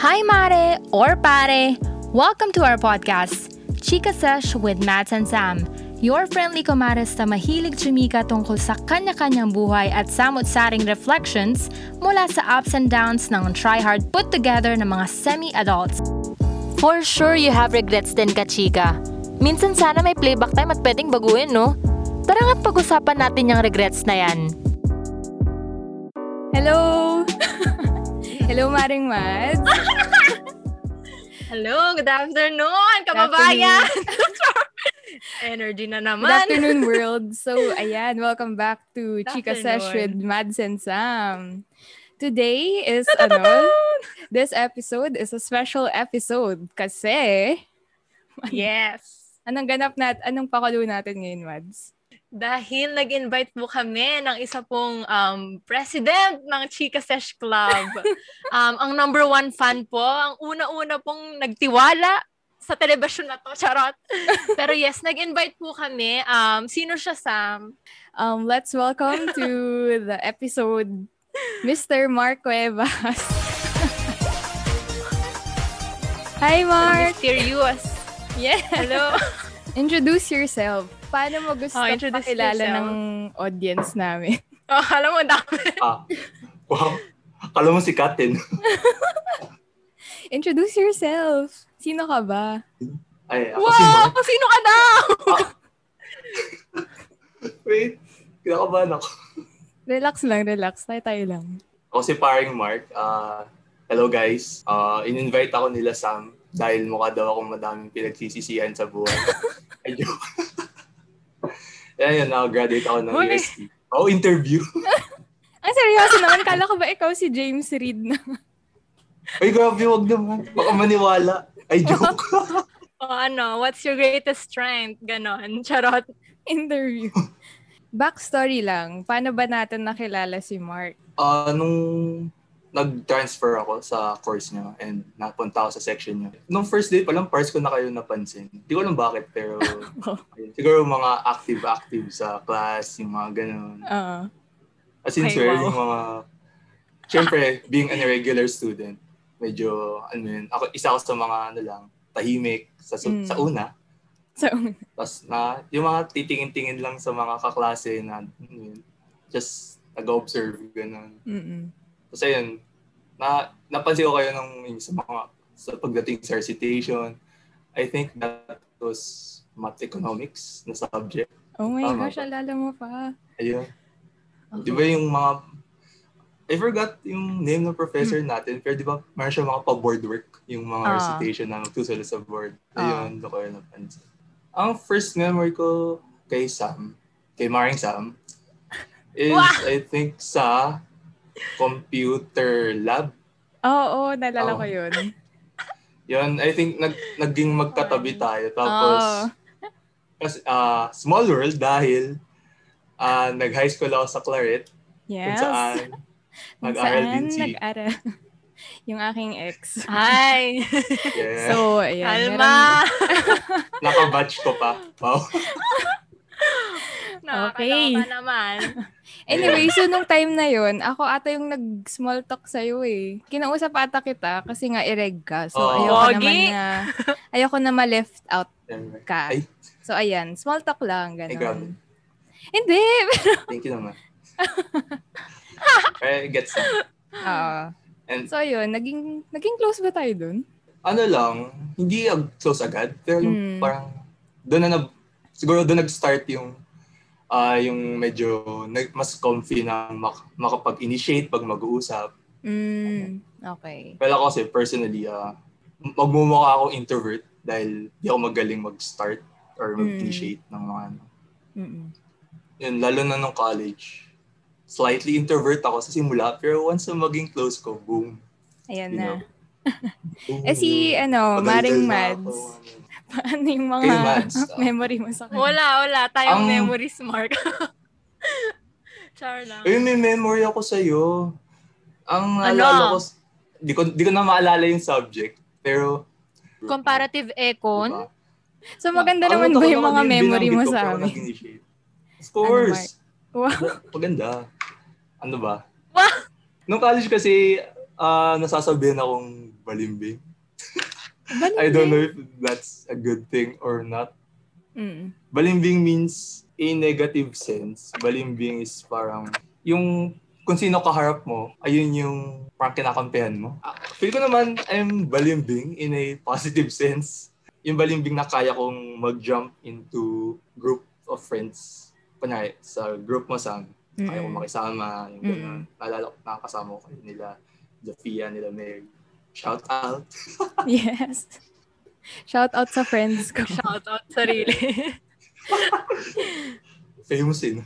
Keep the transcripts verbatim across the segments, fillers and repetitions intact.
Hi Mare or Pare! Welcome to our podcast, Chika Sesh with Mads and Sam, your friendly kumares na mahilig chumika tungkol sa kanya-kanyang buhay at samot-saring reflections mula sa ups and downs ng try-hard put together ng mga semi-adults. For sure you have regrets din ka, Chika. Minsan sana may playback time at pwedeng baguhin, no? Tara nga't pag-usapan natin yung regrets na yan. Hello! Hello, Maring Mads! Hello! Good afternoon, kababayan! Good afternoon. Energy na naman. Good afternoon, world. So, ayan, welcome back to Chika Sesh with Mads and Sam. Today is, ano, this episode is a special episode kasi... Yes! Anong ganap natin, anong pakulo natin ngayon, Mads? Dahil nag-invite mo kami ng isa pong um, president ng Chika Sesh Club. um, ang number one fan po, ang una-una pong nagtiwala sa telebasyon na to, charot. Pero yes, nag-invite po kami. Um, sino siya, Sam? Um, let's welcome to the episode, Mister Mark Cuevas. Hi, Mark! Mysterious. Yes. Hello. Introduce yourself. Paano mo gusto oh, pakilala yourself ng audience namin? Oh, alam mo, dami. Ah, wow. Akala mo si Katin. Introduce yourself. Sino ka ba? Ay, ako wow! Si Mark. Sino ka daw? Ah. Wait. Kinakabahan ako. Relax lang, relax. Tayo tayo lang. Ako si Paring Mark. Uh, hello guys. Uh, in-invite ako nila Sam dahil mukha daw akong madaming pinagsisisihan sa buhay. Ayun. Ayan, nakagraduate ako ng Boy. U S P. Oh, interview. Ang seryoso naman. Kala ko ba ikaw si James Reid na? Ay, grabe, wag naman. Baka maniwala. Ay, joke. O oh, ano, what's your greatest strength? Ganon, charot. Interview. Backstory lang, paano ba natin nakilala si Mark? Uh, nung nag-transfer ako sa course niya and napunta ako sa section niya. Nung first day pa lang, parts ko na kayo napansin. Hindi ko alam bakit, pero oh. Siguro mga active-active sa class, yung mga ganon. Uh, As in, sir, wow. Yung mga... Siyempre, being an irregular student, medyo, ano yun, ako, isa ako sa mga, ano lang, tahimik sa, mm. sa una. Sa una. Tapos na, yung mga titingin-tingin lang sa mga kaklase na, ano yun, just nag-observe, gano'n. Tapos ayun, na, napansin ko kayo ng, sa mga, sa pagdating sa recitation, I think that was math economics na subject. Oh my Tama gosh, pa. Alala mo pa. Ayun. Okay. Di ba yung mga, I forgot yung name ng professor natin, pero di ba mayroon siya mga pa-board work, yung mga uh, recitation na magtusulat sa board. Ayun, uh, doon ko yun napansin. Ang first memory ko kay Sam, kay Maring Sam, is wow! I think sa computer lab. Oo, oh, oh, nalala um, ko yun. Yun, I think nag, naging magkatabi tayo. Tapos, oh. uh, small world dahil uh, nag-high school ako sa Claret. Yes. Kung saan, nag-aral din si... Nag-aral. Yung aking ex. Hi! Yeah. So, ayan. Alma! Merang... Nakabatch ko pa. Wow. Okay. Nakakatawa naman. Anyway, so nung time na yun, ako ata yung nag-small talk sa'yo eh. Kinausap ata kita kasi nga ireg ka. So, oh, ayoko okay. naman na... Ayoko na ma-left out ka. Ay. So, ayan. Small talk lang. Ganun. Hindi, pero... Thank you naman. I get some. Uh, and so yun, naging naging close ba tayo dun? Ano lang, hindi close agad, pero mm. parang doon na siguro doon nag-start yung uh, yung medyo mas comfy na mak- makapag-initiate pag mag-uusap. Mm. Okay. Pero ako kasi personally, uh, magmumukha akong introvert dahil di ako magaling mag-start or mag-initiate mm. ng mga ano. Yun, lalo na nung college. Slightly introvert ako sa simula, pero once na maging close ko, boom. Ayan you na. Boom. Eh si, ano, Maring Mads. Paano yung mga Mads, uh, memory mo sa kanya? Wala, wala. Tayong um, memories, Mark. Char lang. Eh, may memory ako sa'yo. Ang naalala ano? ko, di ko, di ko na maalala yung subject, pero... Comparative econ? Diba? So maganda ah, naman ba yung mga memory mo sa amin? Of course. Ano, wow. Paganda. Ano ba? Wow. Nung college kasi, uh, nasasabihan akong balimbing. Balimbing? I don't know if that's a good thing or not. Mm. Balimbing means in negative sense. Balimbing is parang yung kung sino kaharap mo, ayun yung parang kinakampihan mo. Uh, feel ko naman I'm balimbing in a positive sense. Yung balimbing na kaya kong mag-jump into group of friends. Kunyari, sa group mo sa mm-hmm. kaya kong makisama. Yung mm-hmm. naalala ko na kasama ko kayo nila. Jafia, nila Mary. Shout out. Yes. Shout out sa friends ko. Shout out sarili. Famous eh.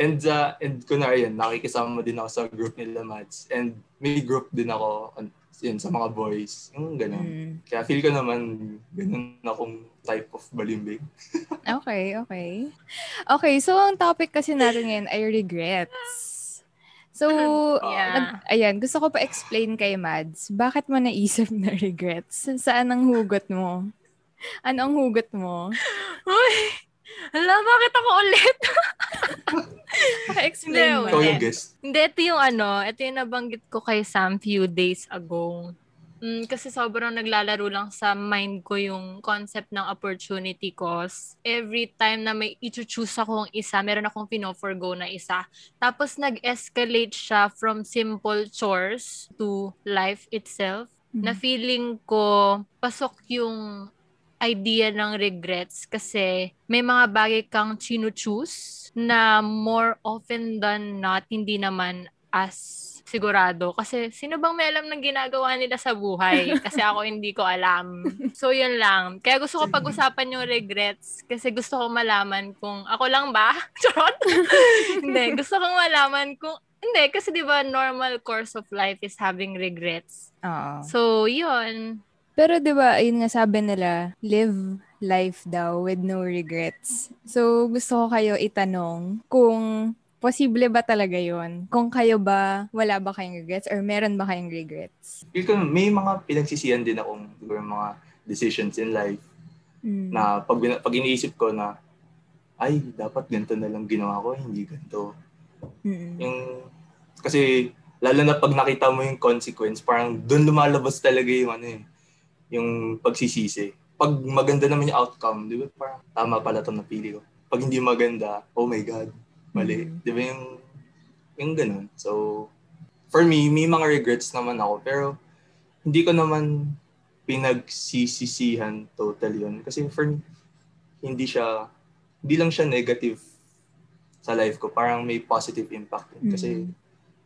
And, uh, and kunwari yun, nakikisama din ako sa group nila Mads. And may group din ako yun, sa mga boys. Yung gano'n. Mm. Kaya feel ko naman gano'n akong type of balimbing. Okay, okay. Okay, so ang topic kasi natin ngayon ay regrets. So, yeah. Ayan, gusto ko pa-explain kay Mads, bakit mo naisip na regrets? Saan ang hugot mo? Ano ang hugot mo? Uy! Hala, bakit ako ulit? Pa-explain mo. Ito yung guest. Hindi, ito yung ano, ito yung nabanggit ko kay Sam few days ago. Mm, kasi sobrang naglalaro lang sa mind ko yung concept ng opportunity cost. Every time na may i-choose akong isa, meron akong pino-forgo na isa. Tapos nag-escalate siya from simple chores to life itself. Mm-hmm. Na feeling ko, pasok yung idea ng regrets kasi may mga bagay kang chinu-choose na more often than not, hindi naman as sigurado. Kasi sino bang may alam ng ginagawa nila sa buhay? Kasi ako hindi ko alam. So, yun lang. Kaya gusto ko pag-usapan yung regrets kasi gusto ko malaman kung ako lang ba? Charot? Hindi. Gusto kong malaman kung hindi. Kasi di ba normal course of life is having regrets. Uh-oh. So, yun. Pero di ba, yun nga sabi nila, live life daw with no regrets. So, gusto ko kayo itanong kung posible ba talaga yon? Kung kayo ba, wala ba kayong regrets or meron ba kayong regrets? May mga pinagsisihan din akong mga decisions in life mm. na pag, pag iniisip ko na, ay, dapat ganito na lang ginawa ko, hindi ganito. Mm. Yung, kasi lalo na pag nakita mo yung consequence, parang doon lumalabas talaga yung, ano, eh, yung pagsisisi. Pag maganda naman yung outcome, di ba parang tama pala itong napili ko. Pag hindi maganda, oh my God. Mali. Mm-hmm. Di ba yung, yung ganun? So, for me, may mga regrets naman ako. Pero, hindi ko naman pinagsisisihan total yun. Kasi for me, hindi siya, hindi lang siya negative sa life ko. Parang may positive impact yun. Kasi, mm-hmm.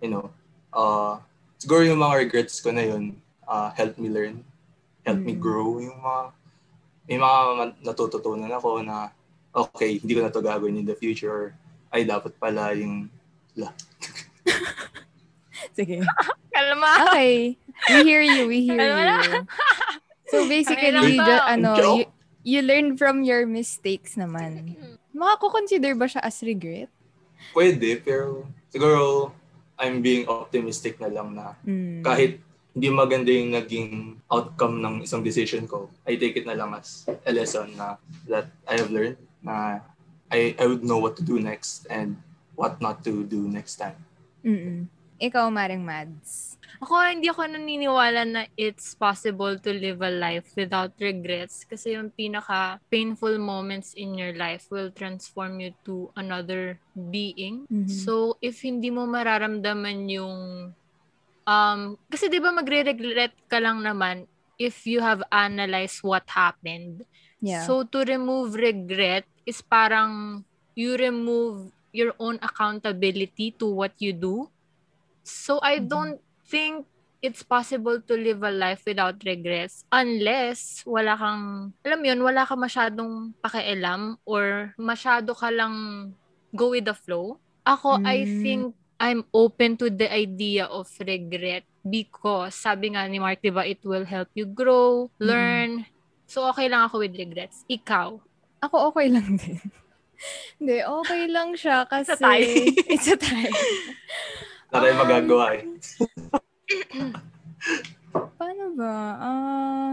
you know, uh, siguro yung mga regrets ko na yun, uh, help me learn, help mm-hmm. me grow. Yung mga, may mga natututunan ako na, okay, hindi ko na ito gagawin in the future. Ay, dapat pala yung la. Sige. Kalma. Okay. We hear you. We hear you. So basically, you, ano, you, you learn from your mistakes naman. Makakukonsider ba siya as regret? Pwede, pero siguro I'm being optimistic na lang na mm. kahit hindi maganda yung naging outcome ng isang decision ko, I take it na lang as a lesson na that I have learned na I, I would know what to do next and what not to do next time. Mm-mm. Ikaw, Maring Mads. Ako, hindi ako naniniwala na it's possible to live a life without regrets kasi yung pinaka-painful moments in your life will transform you to another being. Mm-hmm. So, if hindi mo mararamdaman yung... um, kasi di ba magre-regret ka lang naman if you have analyzed what happened. Yeah. So, to remove regret, is parang you remove your own accountability to what you do. So I don't think it's possible to live a life without regrets unless wala kang, alam yun, wala kang masyadong pakialam or masyado ka lang go with the flow. Ako, mm. I think I'm open to the idea of regret because sabi nga ni Mark, diba, it will help you grow, learn. Mm. So okay lang ako with regrets. Ikaw? Ako okay lang din. Hindi, okay lang siya kasi... It's a tie. It's a tie. Taray um, magagawa eh. Paano ba? Uh,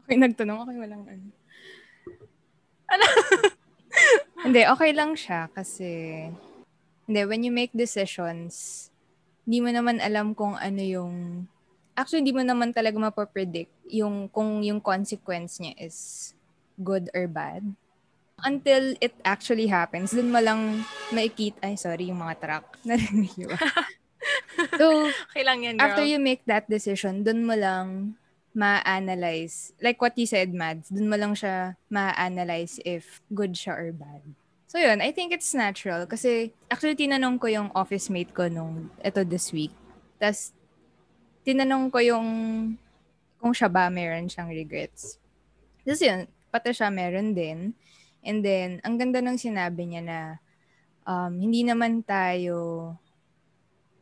okay, nagtanong. Okay, walang ano. Ano? Hindi, okay lang siya kasi... Hindi, when you make decisions, hindi mo naman alam kung ano yung, actually hindi mo naman talaga mapapredict yung, kung yung consequence niya is good or bad. Until it actually happens, dun mo lang maikita, ay sorry, yung mga truck, narinig yun. So, okay lang yan, girl. After you make that decision, dun mo lang ma-analyze. Like what you said, Mads, dun mo lang siya ma-analyze if good siya or bad. So yun, I think it's natural. Kasi actually, tinanong ko yung office mate ko nung ito this week. Tapos, tinanong ko yung kung siya ba meron siyang regrets. Tapos yun, pati siya meron din. And then, ang ganda ng sinabi niya na um, hindi naman tayo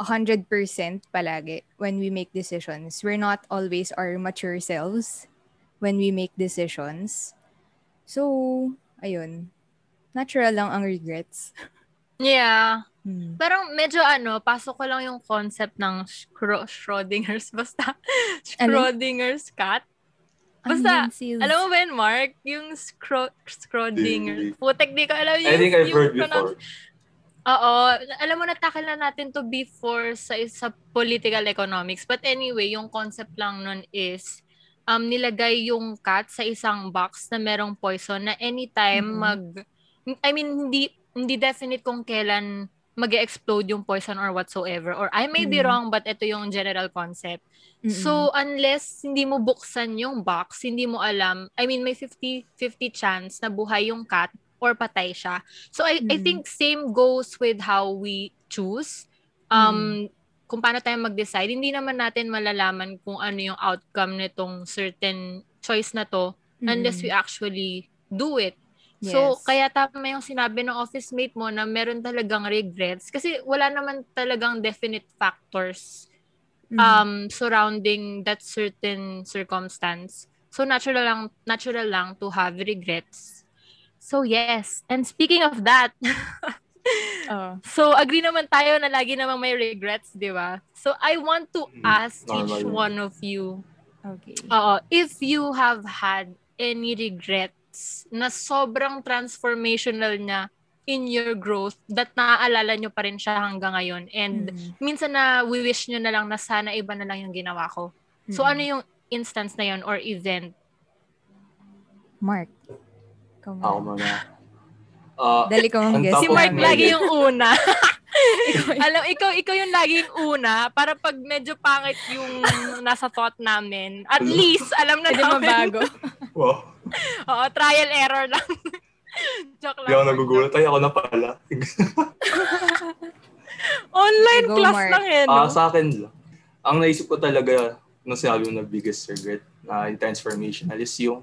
one hundred percent palagi when we make decisions. We're not always our mature selves when we make decisions. So, ayun. Natural lang ang regrets. Yeah. Hmm. Parang medyo ano, pasok ko lang yung concept ng Schro- Schrodinger's, basta Schrodinger's cat. Basta, alam mo ba yun, Mark? Yung Schro- Scrodinger's. Putek, di ko alam yung... I think I've heard before. Oo. Alam mo, natakil na natin to before sa, sa political economics. But anyway, yung concept lang nun is... Um, nilagay yung cat sa isang box na merong poison na anytime mm-hmm. mag... I mean, hindi hindi definite kung kailan mag-explode yung poison or whatsoever. Or I may mm-hmm. be wrong, but ito yung general concept. Mm-hmm. So, unless hindi mo buksan yung box, hindi mo alam. I mean, may fifty-fifty chance na buhay yung cat or patay siya. So, I, mm-hmm. I think same goes with how we choose. Um... Mm-hmm. Kung paano tayo mag-decide, hindi naman natin malalaman kung ano yung outcome nitong certain choice na to mm. unless we actually do it. Yes. So, kaya tama yung sinabi ng office mate mo na meron talagang regrets kasi wala naman talagang definite factors mm. um, surrounding that certain circumstance. So, natural lang, natural lang to have regrets. So, yes. And speaking of that... Oh. So, agree naman tayo na lagi naman may regrets, di ba? So, I want to ask each one of you, okay. uh, if you have had any regrets na sobrang transformational na in your growth that naaalala nyo pa rin siya hanggang ngayon. And mm. minsan na we wish nyo na lang na sana iba na lang yung ginawa ko. Mm. So, ano yung instance na yun or event? Mark, come on. Ako na. Uh, Dali ko mong guess. Si Mark lagi yung una. ikaw, alam, ikaw, ikaw yung lagi yung una para pag medyo pangit yung nasa thought namin. At least, alam na din mabago. Wow. Oo, trial error lang. Joke lang. Hindi ako nagugulat. Ay, ako na pala. Online Go, class Mark. Lang eh. No? Uh, sa akin lang. Ang naisip ko talaga na sinabi mo na biggest regret na in transformation is yung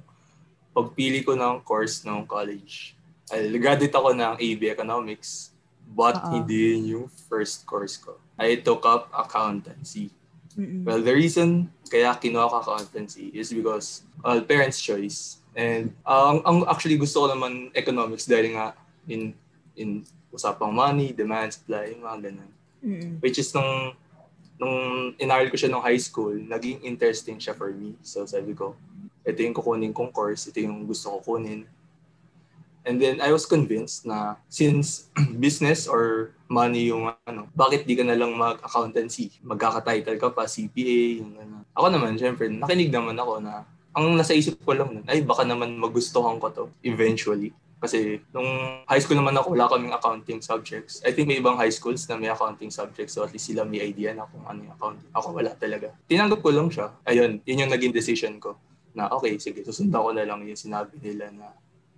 pagpili ko ng course ng college. I graduate ako ng A B Economics, but uh-oh. Hindi yun yung first course ko. I took up accountancy. Mm-mm. Well, the reason kaya kinuha ko accountancy is because uh, parents' choice. And ang um, um, actually gusto ko naman economics dahil nga in in usapang money, demand, supply, mga ganun. Mm-mm. Which is nung, nung inaral ko siya nung high school, naging interesting siya for me. So sabi ko, ito yung kukunin kong course, ito yung gusto ko kunin. And then I was convinced na since business or money yung ano, bakit di ka na lang mag-accountancy? Magkakatitle ka pa, C P A, yung ano. Ako naman, syempre, nakinig naman ako na ang nasa isip ko lang nun, ay baka naman magustuhan ko to eventually. Kasi nung high school naman ako, wala kaming accounting subjects. I think may ibang high schools na may accounting subjects, so at least sila may idea na kung ano yung accounting. Ako wala talaga. Tinanggap ko lang siya. Ayun, yun yung naging decision ko na okay, sige, susundan ko na lang yung sinabi nila na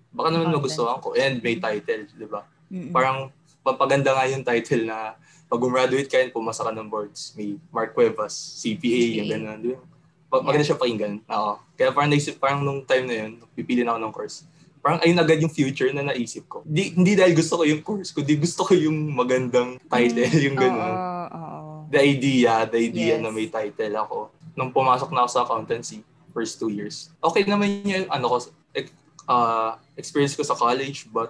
baka naman magustuhan ko. And may title, di ba? Mm-hmm. Parang papaganda nga yung title na pag gumraduate ka and pumasa ka ng boards, may Mark Cuevas, C P A, yung gano'n. Di ba? Maganda siya pakinggan. Ako. Kaya parang naisip, parang nung time na yun, pipili na ako ng course. Parang ayun agad yung future na naisip ko. Di, hindi dahil gusto ko yung course, kundi gusto ko yung magandang title, mm-hmm. yung gano'n. Oh, oh, oh. The idea, the idea yes. na may title ako. Nung pumasok na ako sa accountancy, first two years. Okay naman yun, ano ko, ek, Uh, experience ko sa college, but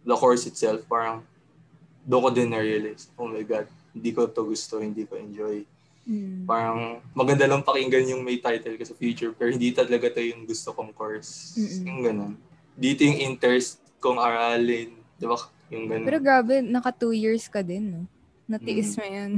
the course itself, parang doon ko din na-realize, oh my God, hindi ko to gusto, hindi ko enjoy. Mm. Parang maganda lang pakinggan yung may title ko sa future, pero hindi talaga to yung gusto kong course. Mm-mm. Yung ganun. Dito yung interest kong aralin, di ba? Yung ganun. Pero grabe, naka two years ka din, no? Natiis mm. mo yan.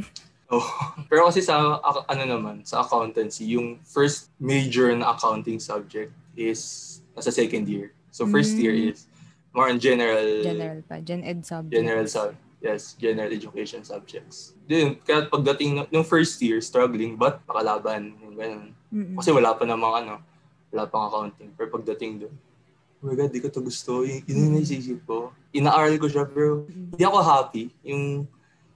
Oh. Pero kasi sa ano naman, sa accountancy, yung first major na accounting subject is nasa second year. So first mm. year is more on general general pa, gen ed subjects. General sub. Yes, general education subjects. Then kaya pagdating ng first year, struggling but makalaban, ganun. Mm-mm. Kasi wala pa namang ano, wala pang accounting. Pero pagdating doon, oh my God, di ko to gusto. Yun yung naisisip ko. Inaaral ko siya, pero hindi ako happy. Yung,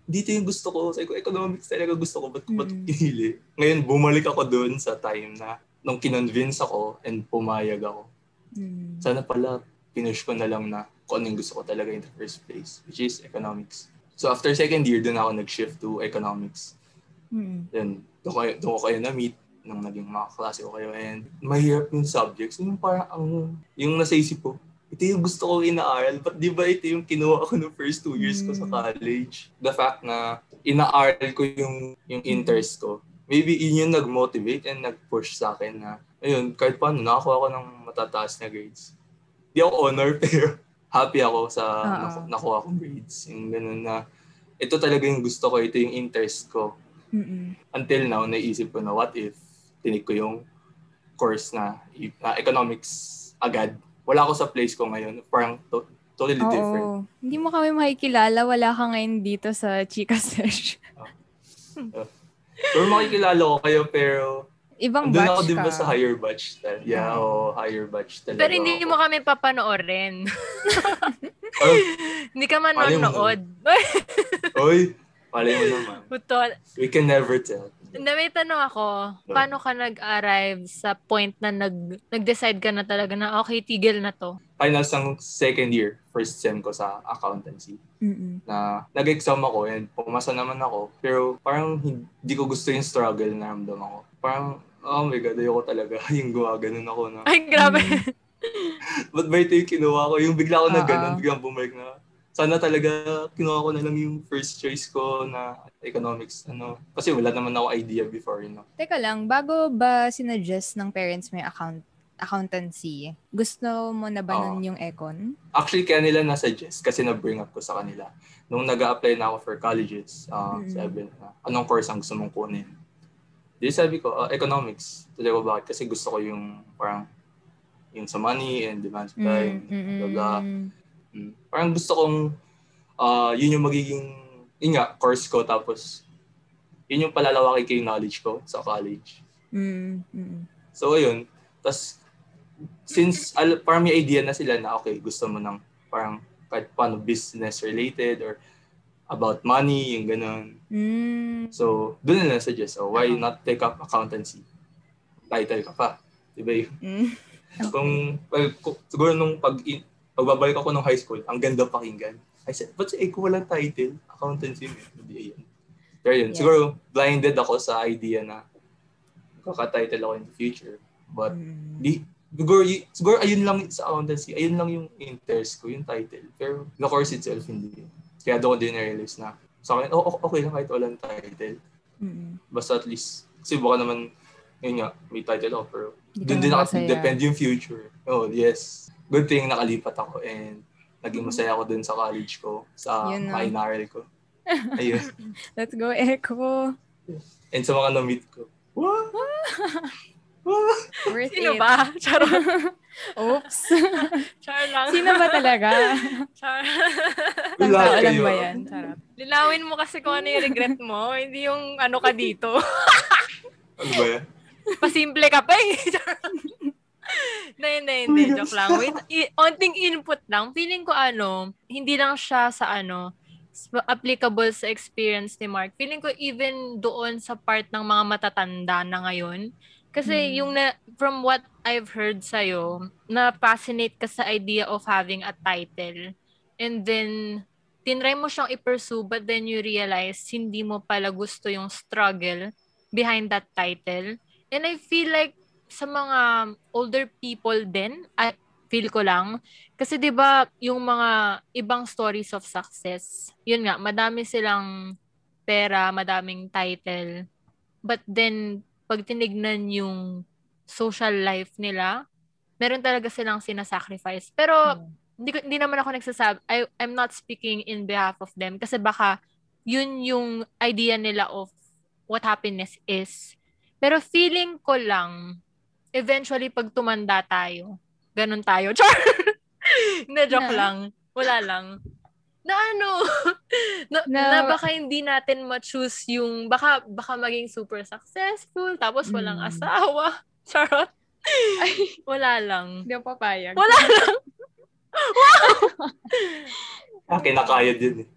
dito yung gusto ko. Sabi ko, economics talaga gusto ko. Ba't ko ba't kinili? Ngayon, bumalik ako doon sa time na nung kinonvince ako and pumayag ako. Mm. Sana pala, pinush ko na lang na kung ano yung gusto ko talaga in the first place, which is economics. So after second year, doon ako nag-shift to economics. Mm. Then, doon ko kayo na-meet nung naging mga klase ko kayo, and mahirap yung subjects. Yung parang ang, yung nasaisip ko, ito yung gusto ko inaaral, but di ba ito yung kinuha ko no first two years ko sa college? The fact na inaaral ko yung, yung interest ko, maybe yun yung nag-motivate and nag-push sa akin na, ayun, kahit paano, nakakuha ko ng matataas na grades. Di ako honor, pero happy ako sa naku- nakuha kong grades. Yung ganun na, ito talaga yung gusto ko, ito yung interest ko. Mm-mm. Until now, naisip ko na, what if tinig ko yung course na, na economics agad. Wala ako sa place ko ngayon. Parang to- totally Oo. different. Hindi mo kami makikilala. Wala ka ngayon dito sa Chika Sesh. Oh. Pero makikilala ko kayo, pero ibang batch ako, ka. Doon ako sa higher batch. Yeah, mm-hmm. o higher batch talaga. Pero hindi ako. Mo kami papanoorin. Oh, hindi ka man nanonood. Oy, pala mo naman. Putol. We can never tell. May tanong ako, paano ka nag-arrive sa point na nag, nag-decide ka na talaga na okay, tigil na to? Finals ng second year, first sem ko sa accountancy. Mm-mm. Na nag-exam ako and pumasa naman ako. Pero parang hindi ko gusto yung struggle na ramdam ako. Parang, oh my God, ayoko talaga yung gawa. Ganun ako na. Ay, grabe. Ba't ba ito yung kinuha ko? Yung bigla ko na ganun, biglang bumalik na. Sana talaga kinuha ko na lang yung first choice ko na economics. ano Kasi wala naman ako idea before. You know? Teka lang, bago ba sinuggest ng parents may account accountancy, gusto mo na ba uh, nun yung econ? Actually, kaya nila nasuggest kasi na-bring up ko sa kanila. Nung nag-a-apply na ako for colleges, uh, mm-hmm. sabi na, anong course ang gusto mong kunin? Di sabi ko, uh, economics. Sabi ko, bakit? Kasi gusto ko yung parang yung sa money and demand supply mm-hmm. and blah, blah. Parang gusto kong uh, yun yung magiging yun nga, course ko, tapos yun yung palalawaki kay knowledge ko sa college. Mm-hmm. So ayun, tapos since al- parang may idea na sila na okay, gusto mo ng parang kahit paano business related or about money, yung ganun. Mm. So doon na suggest, oh, why not take up accountancy? Title ka pa, diba yun? Mm. Okay. Kung, well, kung siguro nung pag in- pagbabalik ako ng high school, ang ganda pakinggan. I said, but sa eko walang title, accountancy, hindi yan. Pero yun, yeah. siguro blinded ako sa idea na kakatitle ako in the future. But mm. di, siguro, siguro ayun lang sa accountancy, ayun lang yung interest ko, yung title. Pero the course itself, hindi. Kaya doon ko din na-realize na sa akin, oh, okay lang kahit walang title. Mm-hmm. Basta at least, kasi baka naman, yun nga, may title ako, pero doon din ako, depend yung future. Oh, yes. Good thing nakalipat ako and naging masaya ako dun sa college ko, sa you know. Inaral ko. Ayun. Let's go, Echo. And sa mga na-meet ko. What? What? Worth Sino it. Ba? Charo. Oops. Char lang. Sino ba talaga? Char. Wala kayo. Ba yan? Charot. Linawin mo kasi kung ano yung regret mo, hindi yung ano ka dito. Ano ba yan? Pasimple ka pa eh. Hindi, hindi, hindi. Joke lang. Wait, i- onting input lang. Feeling ko ano, hindi lang siya sa ano, applicable sa experience ni Mark. Feeling ko even doon sa part ng mga matatanda na ngayon. Kasi hmm. yung na, from what I've heard sa'yo, na-fascinate ka sa idea of having a title. And then, tinry mo siyang i-pursue but then you realize hindi mo pala gusto yung struggle behind that title. And I feel like sa mga older people din, I feel ko lang. Kasi di ba yung mga ibang stories of success, yun nga, madami silang pera, madaming title. But then, pag tinignan yung social life nila, meron talaga silang sinasacrifice. Pero, hindi hmm. hindi naman ako nagsasabi, I, I'm not speaking in behalf of them. Kasi baka, yun yung idea nila of what happiness is. Pero feeling ko lang, eventually pag tumanda tayo, ganun tayo. Char! Na joke no. lang. Wala lang. Na ano, na, no. na baka hindi natin ma-choose yung, baka, baka maging super successful, tapos walang mm. asawa. Charot. Ay, wala lang. Hindi ako papayag. Wala lang. Wow! Okay, nakayad yun eh.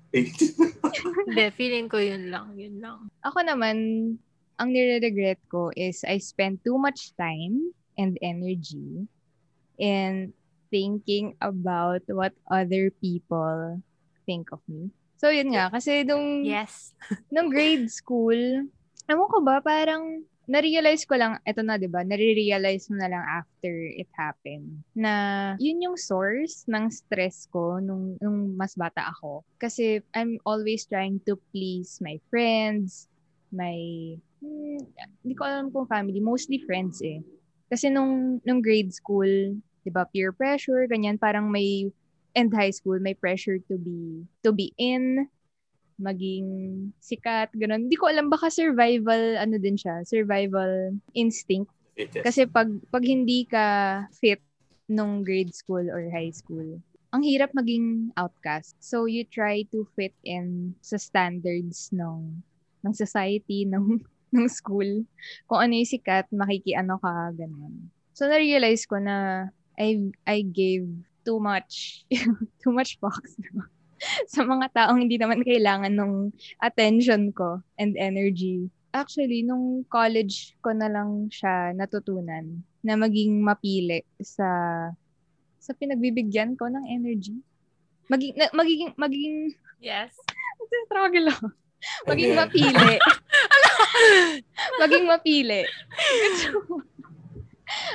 Hindi, feeling ko yun lang. Yun lang. Ako naman, ang nire-regret ko is I spent too much time and energy in thinking about what other people think of me. So, yun nga. Kasi nung, yes. nung grade school, alam ko ba, parang na-realize ko lang, eto na, diba? Na-realize mo na lang after it happened na yun yung source ng stress ko nung, nung mas bata ako. Kasi I'm always trying to please my friends, my... Hmm, hindi ko alam kung family, mostly friends eh. Kasi nung, nung grade school, di ba, peer pressure, ganyan, parang may, and high school, may pressure to be, to be in, maging sikat, ganun. Hindi ko alam, baka survival, ano din siya, survival instinct. Kasi pag, pag hindi ka fit nung grade school or high school, ang hirap maging outcast. So you try to fit in sa standards ng, ng society, ng ng school. Kung ano yung sikat, makikiano ka, ganun. So, na-realize ko na I I gave too much, too much fucks sa mga taong hindi naman kailangan ng attention ko and energy. Actually, nung college ko na lang siya natutunan na maging mapili sa sa pinagbibigyan ko ng energy. Maging, na, magiging, maging, yes. Struggle ako. Maging mapili. Maging mapili.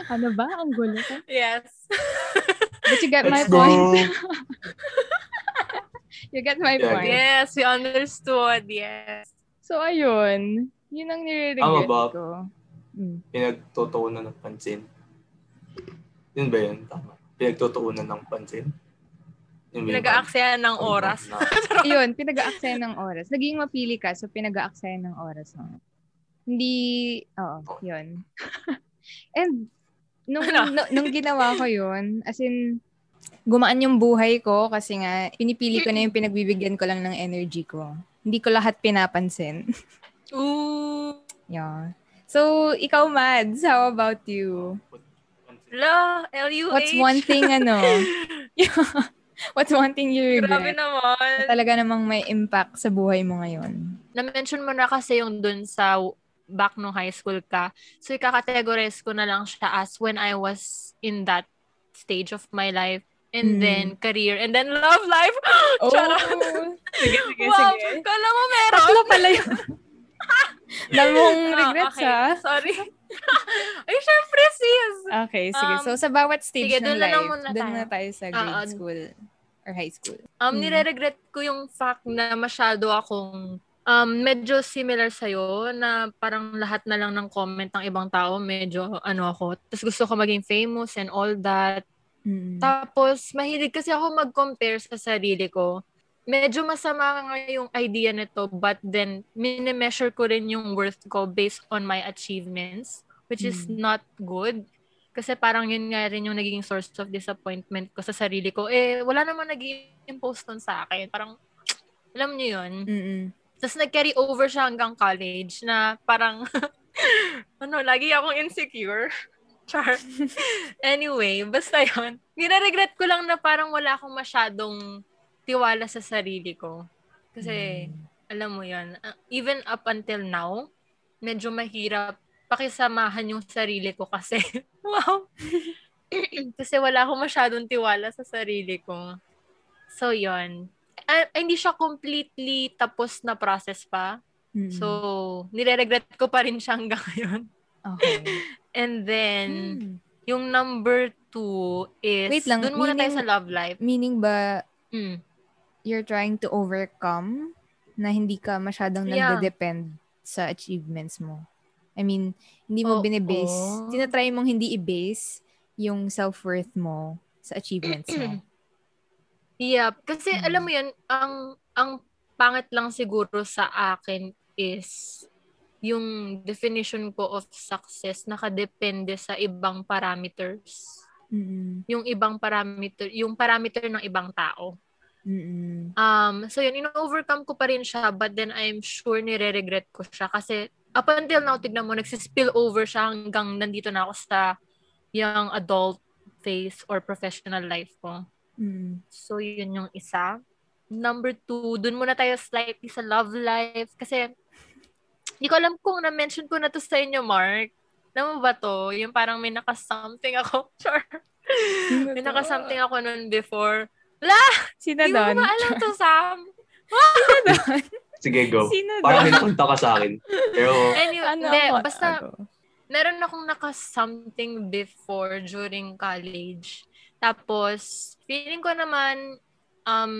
Ano ba? Ang gulo ko? Yes. But you get Let's my go. point. You get my yeah. point. Yes, we understood. Yes. So, ayun. Yun ang nire-regret ko. Mm. Pinagtutuunan ng pansin. Yun ba yun? Tama. Pinagtutuunan ng pansin. Pinag-aaksayan ng oras. Yun, pinag-aaksayan ng oras. Naging mapili ka, so pinag-aaksayan ng oras. No? Hindi, oo, oh, yun. And, nung, nung, nung ginawa ko yun, as in, gumaan yung buhay ko kasi nga, pinipili ko na yung pinagbibigyan ko lang ng energy ko. Hindi ko lahat pinapansin. Ooh. Yeah. So, ikaw, Mads, how about you? La, L U H. What's one thing, ano? Yeah. What's one thing you regret? Grabe naman. Na talaga namang may impact sa buhay mo ngayon. Na-mention mo na kasi yung dun sa back nung high school ka. So, ikakategorize ko na lang siya as when I was in that stage of my life. And mm. then, career. And then, love life. Oh! Sige, sige, wow. sige. Kala mo meron. Tatlo pala yun. Dalawang regrets, oh, okay. ha? Sorry. Ay, syempre, sis. Okay, sige. Um, so, sa bawat stage sige, ng life, na doon na tayo sa grade uh, school or high school. Um, mm. Nire-regret ko yung fact na masyado akong um, medyo similar sa'yo na parang lahat na lang ng comment ng ibang tao, medyo ano ako. Tapos gusto ko maging famous and all that. Mm. Tapos, mahilig kasi ako mag-compare sa sarili ko. Medyo masama nga yung idea nito, but then mini-measure ko rin yung worth ko based on my achievements, which mm. is not good. Kasi parang yun nga rin yung naging source of disappointment ko sa sarili ko. Eh, wala namang nag-impose nun sa akin. Parang, alam nyo yun. Mm-mm. Tapos nag-carry over siya hanggang college na parang, ano, lagi akong insecure. Char. Anyway, basta yun. Nire-regret ko lang na parang wala akong masyadong tiwala sa sarili ko. Kasi, mm. alam mo yun, uh, even up until now, medyo mahirap pakisamahan yung sarili ko kasi, wow! Kasi wala akong masyadong tiwala sa sarili ko. So, yun. Uh, hindi siya completely tapos na process pa. Mm. So, nire-regret ko pa rin siya hanggang ngayon. Okay. And then, mm. yung number two is, wait lang, dun muna meaning, tayo sa love life. Meaning ba, mm. you're trying to overcome na hindi ka masyadong yeah. nagde-depend sa achievements mo. I mean, hindi mo oh, binibase. Oh. Tinatry mong hindi i-base yung self-worth mo sa achievements mo. Yeah. Kasi hmm. alam mo yun, ang ang pangit lang siguro sa akin is yung definition ko of success nakadepende sa ibang parameters. Mm-hmm. Yung ibang parameter, yung parameter ng ibang tao. Mm-hmm. Um, so yun, in-overcome ko pa rin siya, but then I'm sure nire-regret ko siya kasi up until now, tignan mo, nagsispill over siya hanggang nandito na ako sa young adult phase or professional life ko. Mm-hmm. So yun yung isa. Number two, dun muna tayo slightly sa love life kasi hindi ko alam kung na-mention ko na to sa inyo, Mark. Alam mo ba to? Yung parang may naka-something ako. Sure. May naka-something ako nun before. Wala! Sina doon? Hindi mo maalam to, Sam. Sina doon? Sige, go. Sina parang may nakunta ka sa akin. Pero... Anyway, ano, de, ano, basta, ano. Meron akong naka-something before during college. Tapos, feeling ko naman, um,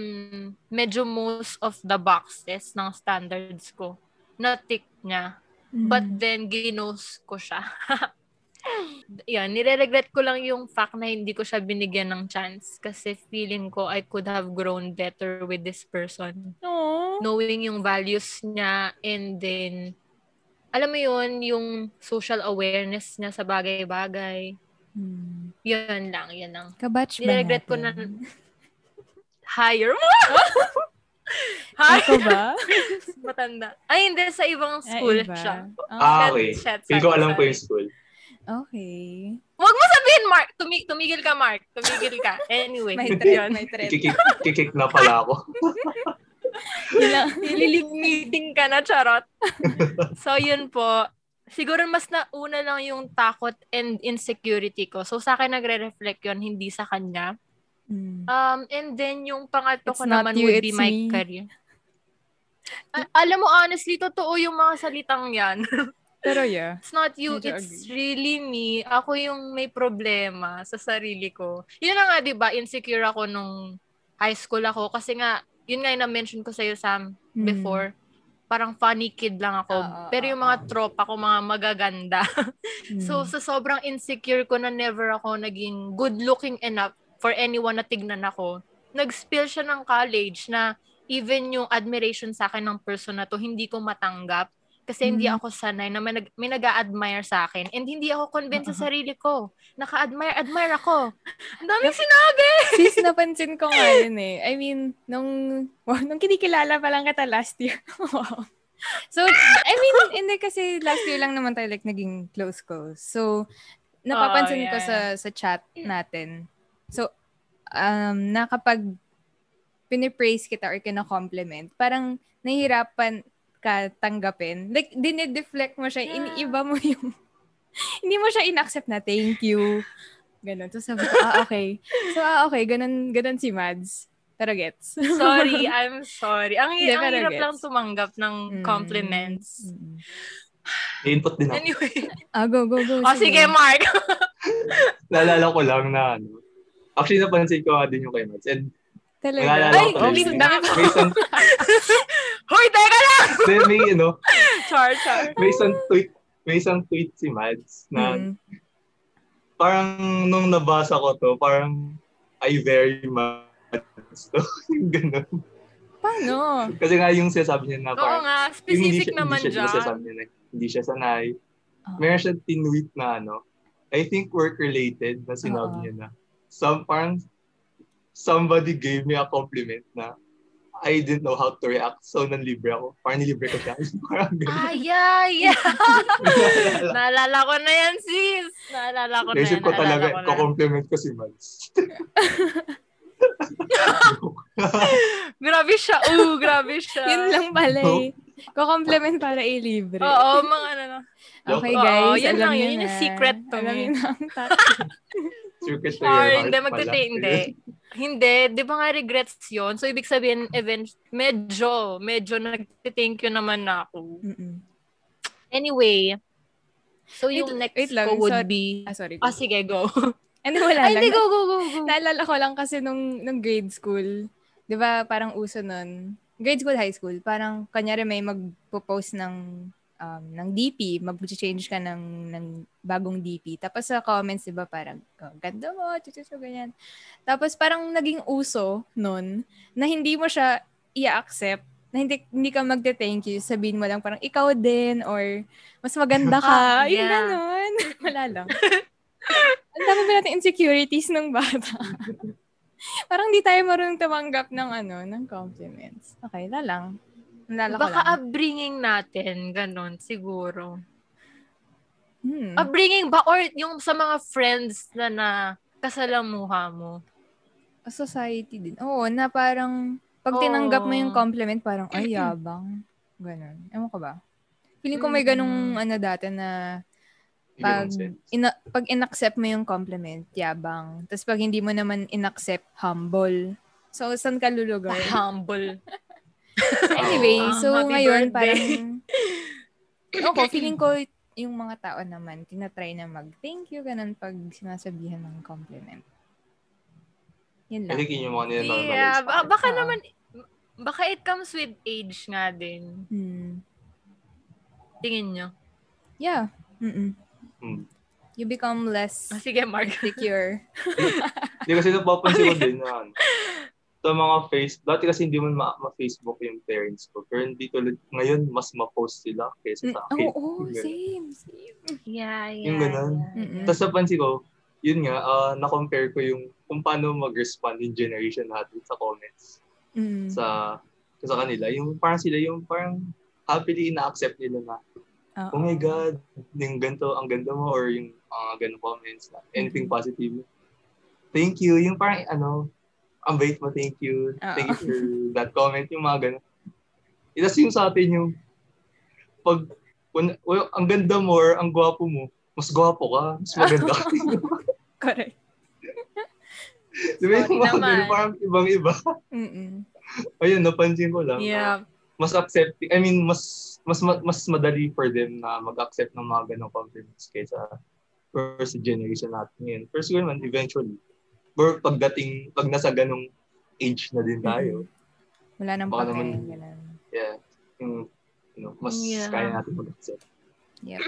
medyo most of the boxes ng standards ko. Na-tick niya. Mm. But then, ginos ko siya. Yan, nire-regret ko lang yung fact na hindi ko siya binigyan ng chance. Kasi feeling ko, I could have grown better with this person. Aww. Knowing yung values niya and then, alam mo yun, yung social awareness niya sa bagay-bagay. Mm. Yun lang, yun lang. Kabatch nire-regret ko na higher mo! Hi. Ako ba? Matanda. Ay, hindi. Sa ibang school iba. Siya. Oh. Ah, okay. Hindi ko alam ko yung school. Okay. Huwag mo sabihin, Mark. Tumig- tumigil ka, Mark. Tumigil ka. Anyway. May threat. May threat. Kikik na pala ako. Nililigniting ka na, charot. So, yun po. Siguro mas nauna lang yung takot and insecurity ko. So, sa akin nagre-reflect yun, hindi sa kanya. Um, and then yung pangatlo ko naman you, would be my me. Career. A- alam mo, honestly, totoo yung mga salitang yan. Pero yeah. It's not you, Medyo it's agree. Really me. Ako yung may problema sa sarili ko. Yun na nga, diba, insecure ako nung high school ako. Kasi nga, yun nga yung na-mention ko sa'yo, Sam, mm. before. Parang funny kid lang ako. Uh, Pero yung mga uh, tropa ko, mga magaganda. Mm. So, sa sobrang insecure ko na never ako naging good-looking enough for anyone na tignan ako, nag-spill siya ng college na even yung admiration sa akin ng person na to, hindi ko matanggap kasi mm-hmm. hindi ako sanay na may, may nag-a-admire sa akin and hindi ako convinced uh-huh. sa sarili ko. Naka-admire, admire ako. Ang daming sinabi! Sis, napansin ko nga yun eh. I mean, nung, wow, nung kinikilala pa lang kita last year. Wow. So, I mean, hindi kasi last year lang naman tayo like naging close ko. So, napapansin oh, yeah. ko sa, sa chat natin. So, um, na kapag pinipraise kita or kina-compliment, parang nahihirapan ka tanggapin. Like, dinideflect mo siya, iniiba mo yung, hindi mo siya in-accept na thank you. Ganon. So, sabi ko, ah, okay. So, ah, okay, ganon, ganon si Mads. Pero gets. Sorry, I'm sorry. Ang, De, ang hirap gets. Lang tumanggap ng compliments. Mm-hmm. Input din ako. Anyway. Ah, go, go, go. Oh, sige, sige Mark. Naalala ko lang na, ano, actually, napansin ko din yung kay Mads. And, talaga? Ay, hindi na ako. Hoy, teka lang! Then, may, you know, char, char. May isang tweet, may isang tweet si Mads na, mm. parang, nung nabasa ko to, parang, I very Mads to. Yung ganun. Paano? Kasi nga, yung sinasabi niya na, parang, oo nga, specific siya, naman siya, dyan. Yung sinasabi niya na, hindi siya sanay. Oh. Meron siya tinweet na, ano, I think work-related na sinabi oh. niya na, some parang somebody gave me a compliment na I didn't know how to react so nanlibre ako. Parang nilibre ko siya. Parang ganun. Ay, ay, ay. Naalala ko na yan, sis. Naalala ko na yan. Naisip ko talaga, kukompliment ko si Mads. Grabe siya. Oo, grabe siya. Yun lang pala eh. Kukompliment para ilibre. Oo, mga ano na. Okay, guys. Oo, yan lang yun. Yun yung secret to me. Alam yun lang. Secret to your heart pala. Magkati, hindi. Hindi. Di ba nga regrets yun? So, ibig sabihin, event, medyo, medyo nag-thank you naman ako. Mm-mm. Anyway, so yung wait, next wait lang, ko would sorry. Be... Ah, sorry. Ah, sige, go. And then, wala Ay, lang. Hindi, go, go, go, go. Naalala ko lang kasi nung, nung grade school, di ba parang uso nun, grade school, high school, parang kanyari may magpo-post ng um, ng D P, mag-change ka ng, ng bagong D P. Tapos sa comments, diba, parang, oh, ganda mo, chuchuchu, ganyan. Tapos parang naging uso nun na hindi mo siya i-accept na hindi, hindi ka magte-thank you, sabihin mo lang parang ikaw din or mas maganda ka. Oh, yeah. Yung ganun. Wala lang. Ang dami ba natin insecurities ng bata? Parang di tayo marunong tumanggap ng ano, ng compliments. Okay, la lang. Nalala Baka lang. upbringing natin, ganun, siguro. Hmm. Upbringing ba? Or yung sa mga friends na na kasalamuha mo? Society din. Oo, na parang pag tinanggap mo yung compliment, parang, ay, yabang. Ganon. Ewan ko ba? Feeling ko may ganung ano dati na pag, ina- pag in-accept mo yung compliment, yabang. Tapos pag hindi mo naman in-accept, humble. So, saan ka lulugar? Humble. Anyway, so oh, ngayon, parang, okay, feeling ko yung mga tao naman, tinatry na mag-thank you, ganon pag sinasabihan ng compliment. Yun lang. Yeah, ba- baka oh. naman, baka it comes with age nga din. Hmm. Tingin nyo? Yeah. Mm-mm. Hmm. You become less ah, sige, Mark. Secure. Hindi kasi napapansin ko din na sa mga Facebook, dati kasi hindi mo ma- ma-Facebook yung parents ko. Pero hindi tulad, ngayon mas ma-post sila kaysa sa akin. Oo, oh, oh, same, same. Yeah, yeah. Yung ganun. Yeah. Tapos napansin ko, yun nga, uh, na-compare ko yung kung paano mag-respond yung generation natin sa comments. Mm. Sa sa kanila. Yung parang sila, yung parang happily na-accept nila na, uh-oh. Oh my God, yung ganito, ang ganda mo, or yung uh, ganong comments na, anything mm-hmm. positive. Thank you. Yung parang, ano, ang bait mo, thank you. Uh-oh. Thank you for that comment. Yung mga ganon. Itas yung sa atin yung, pag, when, well, ang ganda mo, or ang gwapo mo, mas gwapo ka, mas maganda ka. Correct. Diba yung mga doon, parang ibang-iba. Ayun, napansin ko lang. Yeah. Uh, mas accepting, I mean, mas mas mas madali for them na mag-accept ng mga ganong compliments kaysa first generation natin yun. First girl man, eventually. Pero pagdating, pag nasa ganong age na din tayo. Wala nang pagkain. Naman, yeah. Yung, you know, mas yeah. kaya natin mag-accept. Yep.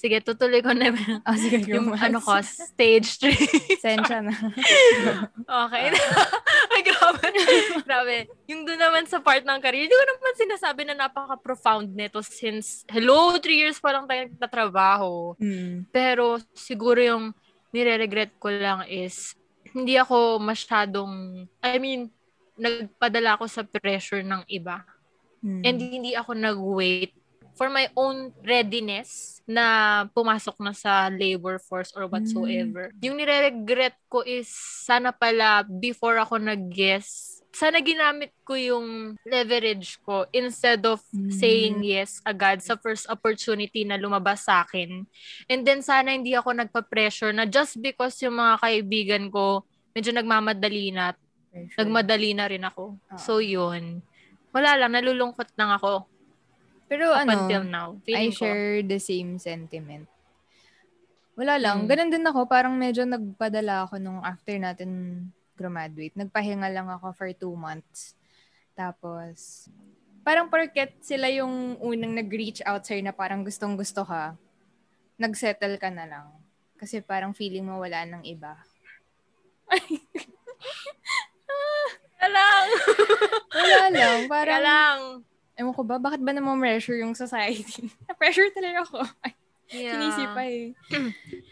Sige, tutuloy ko na oh, sige, yung mas. Ano ko, stage three. Sensya na. Okay. Ay, grabe. Grabe. Yung doon naman sa part ng career, hindi ko naman sinasabi na napaka-profound nito since, hello, three years pa lang tayo nagtatrabaho. Mm. Pero siguro yung nire-regret ko lang is, hindi ako masyadong, I mean, nagpadala ako sa pressure ng iba. Mm. And hindi ako nag-wait for my own readiness na pumasok na sa labor force or whatsoever. Mm. Yung nire-regret ko is sana pala before ako nag-guess, sana ginamit ko yung leverage ko instead of mm. saying yes agad sa first opportunity na lumabas sa akin. And then sana hindi ako nagpa-pressure na just because yung mga kaibigan ko medyo nagmamadali na, pressure. nagmadali na rin ako. Oh. So yun. Wala lang, nalulungkot lang ako. Pero up ano, until now, I share ko the same sentiment. Wala lang. Hmm. Ganun din ako. Parang medyo nagpadala ako nung after natin graduate. Nagpahinga lang ako for two months. Tapos, parang porket sila yung unang nag-reach out sa'yo na parang gustong-gusto ka, nagsettle ka na lang. Kasi parang feeling mo wala ng iba. Ay. Wala lang. Wala lang. Parang, wala lang. Ewan ko ba, bakit ba naman pressure yung society? Pressure talaga ako. Yeah. Sinisip pa eh.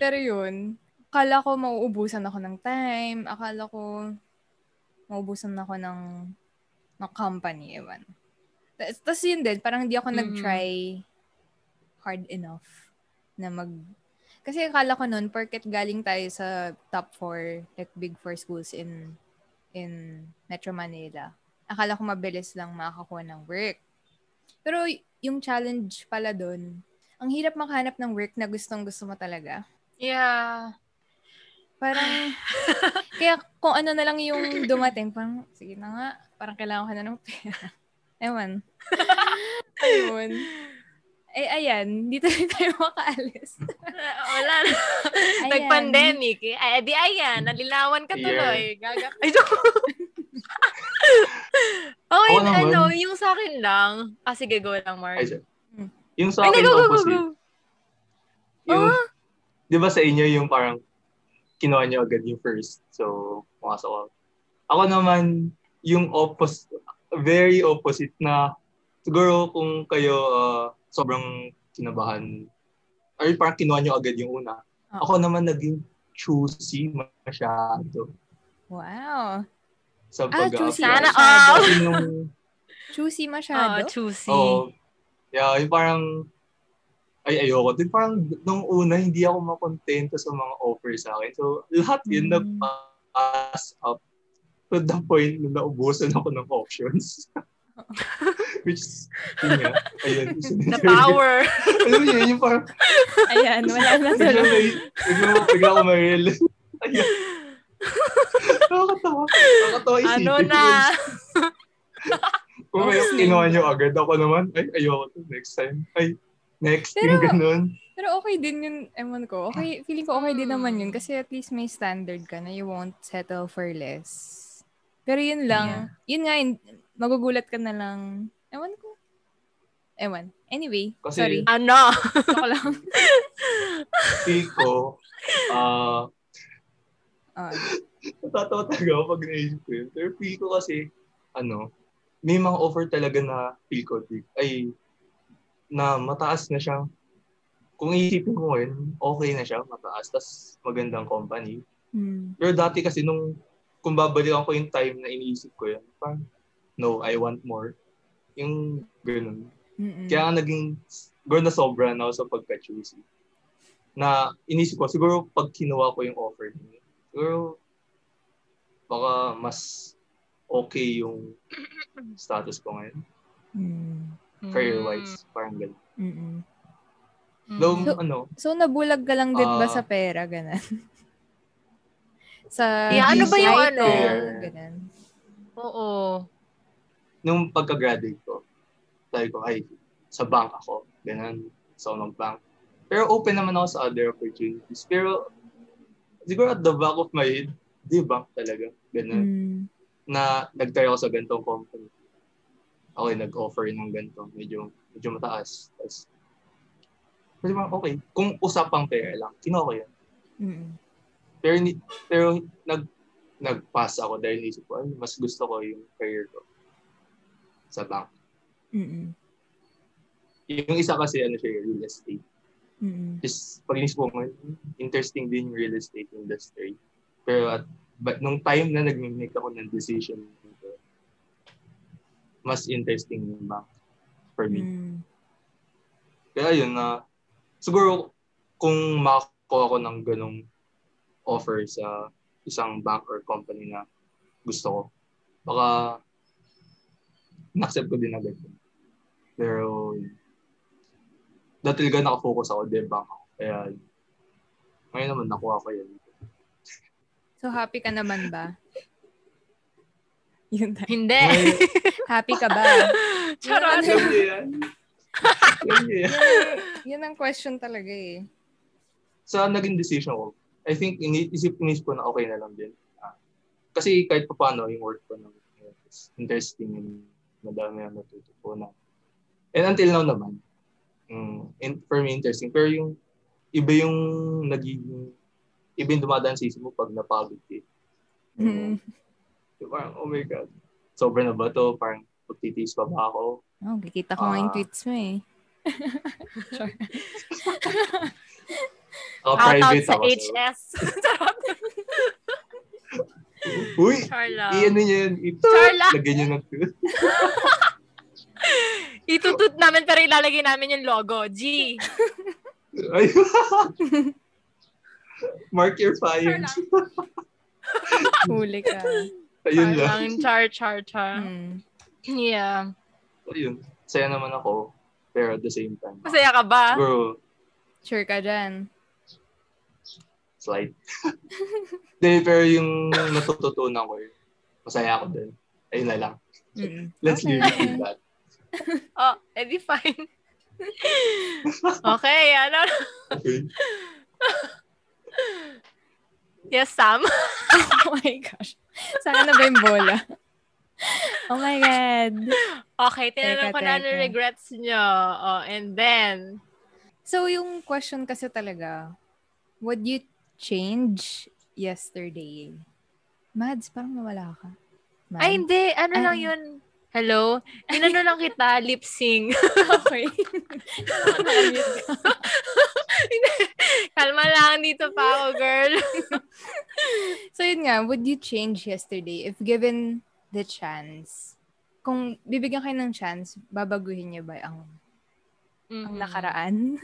Pero yun, akala ko mauubusan ako ng time. Akala ko mauubusan ako ng, ng company, ewan. Tapos yun din, parang hindi ako mm-hmm. nag-try hard enough na mag... Kasi akala ko nun, porket galing tayo sa top four, like big four schools in in Metro Manila. Akala ko mabilis lang makakuha ng work. Pero yung challenge pala doon, ang hirap makahanap ng work na gustong-gusto mo talaga. Yeah. Parang, kaya kung ano na lang yung dumating, parang, sige na nga, parang kailangan ko na ng pera. Ewan. Ayun. Eh, ayan, dito rin tayo makaalis. Wala na. Nag-pandemic. Eh. Ay, di ayan, nalilawan ka tuloy. Yeah. Gaga. Ay, oh, oh, and, ano, yung sa akin lang. Ah, sige, go lang, Mark. Ay, yung sa akin, ay, go, go, go. Yung, oh? Di ba sa inyo yung parang kinuha nyo agad yung first? So, pumasok ako. Ako naman, yung opposite, very opposite na siguro kung kayo uh, sobrang kinabahan or parang kinuha nyo agad yung una. Oh. Ako naman naging choosy masyado. Wow. Sa pag- ah, choosy uh, sana masyado. Oh. Yung... choosy masyado? Oh, choosy. Oh, yeah, yung parang ay ayoko. Yung parang nung una hindi ako makontento sa mga offer sa akin. So lahat yun mm. nag-pass up to the point na naubusan ako ng options. Which is, yun nga. Ayan. The power. Alam niyo, yun yung parang... Ayan, wala na sa loob. Bigla ko ma-real. Ayan. Nakakatawa. Nakakatawa isipin. Ano na? Kung may kinuha niyo agad ako naman, ay, ayoko to next time. Ay, next, pero, yung ganun. Pero okay din yun, ewan ko. Okay, feeling ko okay din naman yun kasi at least may standard ka na you won't settle for less. Pero yun lang. Yeah. Yun nga, magugulat ka na lang. Ewan ko. Ewan. Anyway, kasi, sorry. Ano? Saka lang. Tiko, ah, natatawa talaga ako pag naisip ko yun. Pero feel ko kasi, ano, may mga offer talaga na feel ko, ay, na mataas na siya. Kung iisipin ko ngayon, okay na siya, mataas, tas magandang company. Hmm. Pero dati kasi nung kung babalikan ko yung time na iniisip ko yun, parang, no, I want more. Yung ganun. Mm-mm. Kaya naging, girl na sobra na ako sa pagka-choosy. Na inisip ko, siguro pag kinuha ko yung offer niya, siguro, baka mas okay yung status ko ngayon. Mm-hmm. Career-wise, parang ganun. Mm-hmm. Though, so, ano, so, nabulag ka lang din uh, ba sa pera, ganun? Sa yeah, ano ba yung ano? Ganun. Oo. Nung pagka-graduate ko, sabi ko, ay, sa bank ako. Ganun. So, mag-bank. Pero open naman ako sa other opportunities. Pero, siguro at the back of my head, di bank talaga. Ganun. Mm. Na nag-try ako sa ganitong company. Okay, nag-offer ng ganito. Medyo, medyo mataas. Tapos, kasi parang, okay. Kung usapang pera lang, kinuha ko yun. Mm. Pero, pero nag, nag-pass ako dahil naisip ko, ay, mas gusto ko yung career ko sa bank. Mm-mm. Yung isa kasi, ano siya, real estate. Mm-mm. Just, pag naisip ko, interesting din yung real estate industry. Pero, at, but nung time na nag-make ako ng decision, mas interesting yung bank for me. Mm. Kaya yun, uh, siguro, kung makakuha ko ng ganong offer sa isang bank or company na gusto ko, baka na-accept ko din agad. Pero dahil talaga nakafocus ako, di bank ako. Kaya ngayon naman nakuha ko yun. So happy ka naman ba? Yun tayo. Hindi. Happy ka ba? Charot. Yun, yun, yun ang question talaga eh. So naging decision ko, I think inisip-inisip ko na okay na lang din. Ah, kasi kahit pa paano, yung work ko na is interesting and madami ang natututo ko na. And until now naman, um, and for me interesting. Pero yung iba yung nagiging, iba yung dumadaan sa isip mo pag napagod eh. Mm. So, parang, oh my God, sobra na ba to? Parang pagtitiis pa ba ako? Oh, kikita ko uh, nga yung tweets mo eh. Sure. Uh, out out sa H S. Uy, i-ano niya yun. Lagyan niya ng tut. Itutut namin pero ilalagay namin yung logo. G. Mark your fire. Huli ka. Ayun lang. Char, char, char. Mm. Yeah. Ayun. Saya naman ako. Pero at the same time. Masaya ka ba? Bro. Sure ka dyan. Slide. De, pero yung natututunan ko, masaya ako din. Ayun na lang. Mm-hmm. Let's okay. leave it with that. Oh, edi fine. Okay, ano? Okay. Yes, Sam. Oh my gosh. Saan na ba yung bola? Oh my God. Okay, tinanong ko na ano regrets nyo. Oh, and then... So, yung question kasi talaga, would you change yesterday? Mads, parang nawala ka. Mads? Ay, hindi. Ano Ay, lang yun? Hello? Inano lang kita, lip-sync. Okay. Kalma lang, dito pa ako, girl. So yun nga, would you change yesterday if given the chance? Kung bibigyan kayo ng chance, babaguhin niyo ba ang, mm-hmm. ang nakaraan?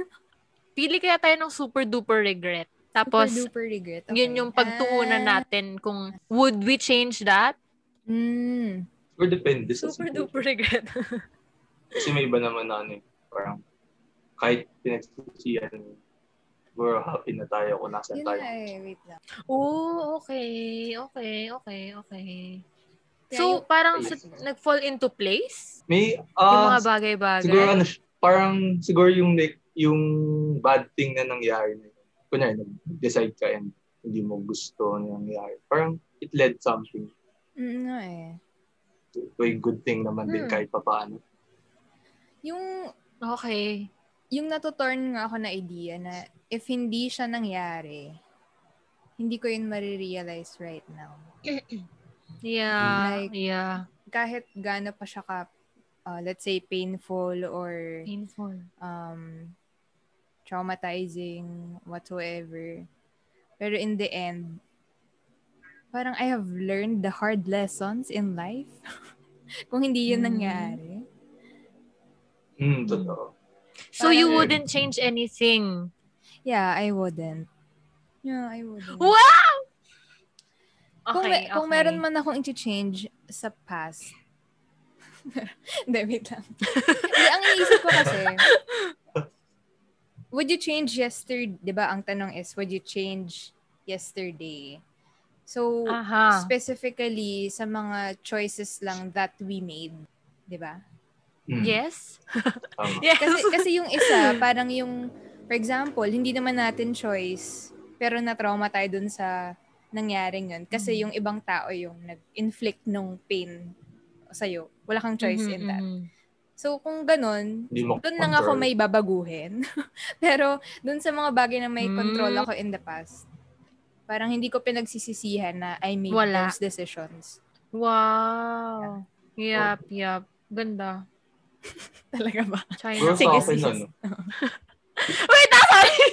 Pili kaya tayo ng super-duper regret. Tapos, super-duper regret. Okay. Yun yung pagtuunan natin kung would we change that? Mm. Or depende. Super-duper regret. Kasi may iba naman na ano, parang kahit pinagsusiyan, we're happy na tayo kung nasan tayo. Ay, wait lang. Oh, okay. Okay, okay, okay. So, parang sa, nag-fall into place? May, uh, yung mga bagay-bagay? Siguro, ano, parang siguro yung like, yung bad thing na nangyari. Kunyari, nag-decide ka and hindi mo gusto na nangyari. Parang it led something. No eh. Ito yung good thing naman hmm. din kahit pa paano. Yung, okay. Yung natuturn nga ako na idea na if hindi siya nangyari, hindi ko yun marirealize right now. Yeah. Like, yeah. Kahit gaano pa siya ka, uh, let's say, painful or painful. Um, traumatizing, whatsoever. Pero in the end, parang I have learned the hard lessons in life. Kung hindi yun nangyari. Mm, totoo. So parang, you wouldn't change anything? Yeah, I wouldn't. Yeah, I wouldn't. Wow! Okay, kung, okay. Kung meron man akong i-change sa past. David lang. Ay, ang iisip ko kasi, would you change yesterday? Diba, ang tanong is, would you change yesterday? So, aha. Specifically, sa mga choices lang that we made. Diba? Mm. Yes. yes. Kasi, kasi yung isa, parang yung, for example, hindi naman natin choice, pero na-trauma tayo dun sa nangyaring yun. Kasi mm. yung ibang tao yung nag-inflict nung pain sa'yo. Wala kang choice mm-hmm, in that. Mm-hmm. So, kung ganun, dun lang ako may babaguhin. Pero, dun sa mga bagay na may mm. control ako in the past, parang hindi ko pinagsisisihan na I made Wala. those decisions. Wow. Yeah. Yap, oh. yap. Ganda. Talaga ba? China. Sige, sige. Wait, ah, sorry!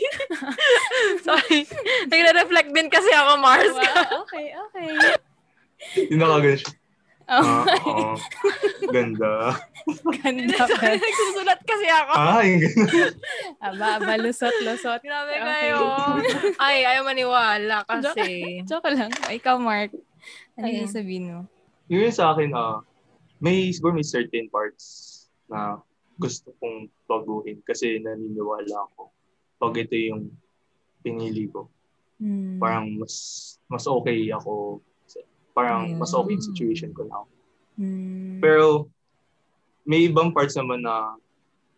sorry. Nagre-reflect din kasi ako, Mars. Wow, okay, okay. Hindi nakaganda siya. Oh. Uh, ganda. Ganda pa. Nagsusulat kasi ako. Ay, ganda. Aba, aba, lusot, lusot. Grabe okay. kayo. Ay, ayaw maniwala kasi. Joke lang. Ikaw, Mark. Ano yung sabihin mo? Yun sa akin, uh, may, siguro may certain parts na gusto kong baguhin kasi naniniwala ako pag ito yung pinili ko. Hmm. Parang mas mas okay ako. Parang mas okay yung situation ko na ako. Hmm. Pero may ibang parts naman na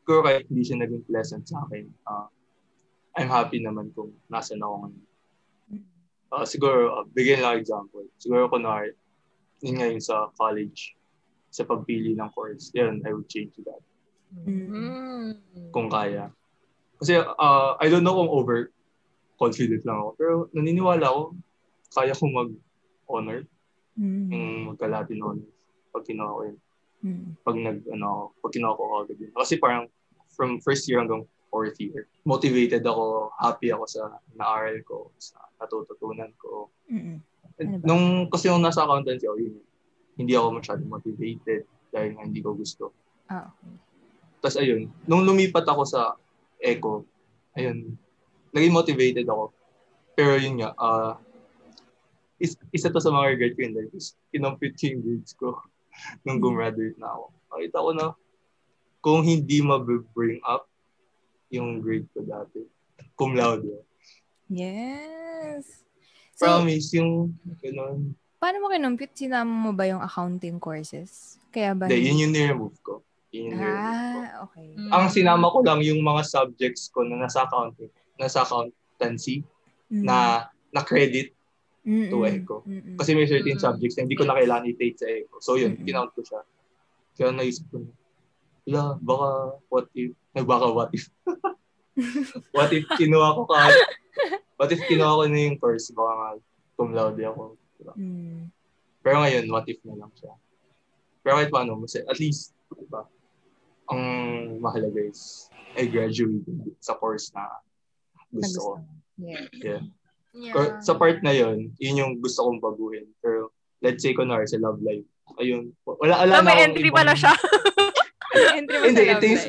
kung kahit hindi siya naging pleasant sa akin, uh, I'm happy naman kung nasan ako ngayon. Uh, siguro, uh, bigyan lang example. Siguro kunwari, yun nga yun sa college, sa pagpili ng course, yun, I would change that. Hmm. Kung kaya. Kasi uh, I don't know kung overconfident lang ako, pero naniniwala ako kaya kong mag-honor. Mm. Yung magka-Latin honors pag kinuha ko yun. Mm. Pag nag, ano, pag kinuha ko agad yun. Kasi parang from first year hanggang fourth year, motivated ako, happy ako sa naaral ko, sa natututunan ko. Mm-hmm. Ano nung, kasi nung nasa accountancy ako, yun, hindi ako masyadong motivated dahil hindi ko gusto. Oh. Tapos ayun, nung lumipat ako sa eco, ayun, naging motivated ako. Pero yun nga, ah, uh, Is, isa to sa mga regret ko in life is kinompute ko yung grades ko nung gumraduate na ako. Nakita ko na kung hindi mabibring up yung grade ko dati, cum laude. Yes! So, promise yung gano'n. Paano mo kinompute? Sinama mo ba yung accounting courses? Kaya ba? Hindi, yun yung niremove ko. Yun yung ah, niremove ko. Okay. Ang sinama ko lang yung mga subjects ko na nasa accounting, nasa accountancy, mm. na na credit Mm-mm. to eco. Mm-mm. Kasi may certain Mm-mm. subjects na hindi ko na kailangan i-take sa eco. So yun, kinount ko siya. Kaya naisip ko na, wala, baka what if, nagbaka what if. what if kinuha ko ka, what if kinuha ko na yung course, baka nga cum laude ako. Mm. Pero ngayon, what if na lang siya. Pero kahit paano, at least, diba, ang mahalaga is I graduated sa course na gusto ko. Yeah. Yeah. Yeah. Sa part na yun, yun yung gusto kong baguhin. Pero let's say, kunwari, sa love life. Ayun. Wala, wala oh, may na entry ibang... pala siya. entry mo sa love life. Is,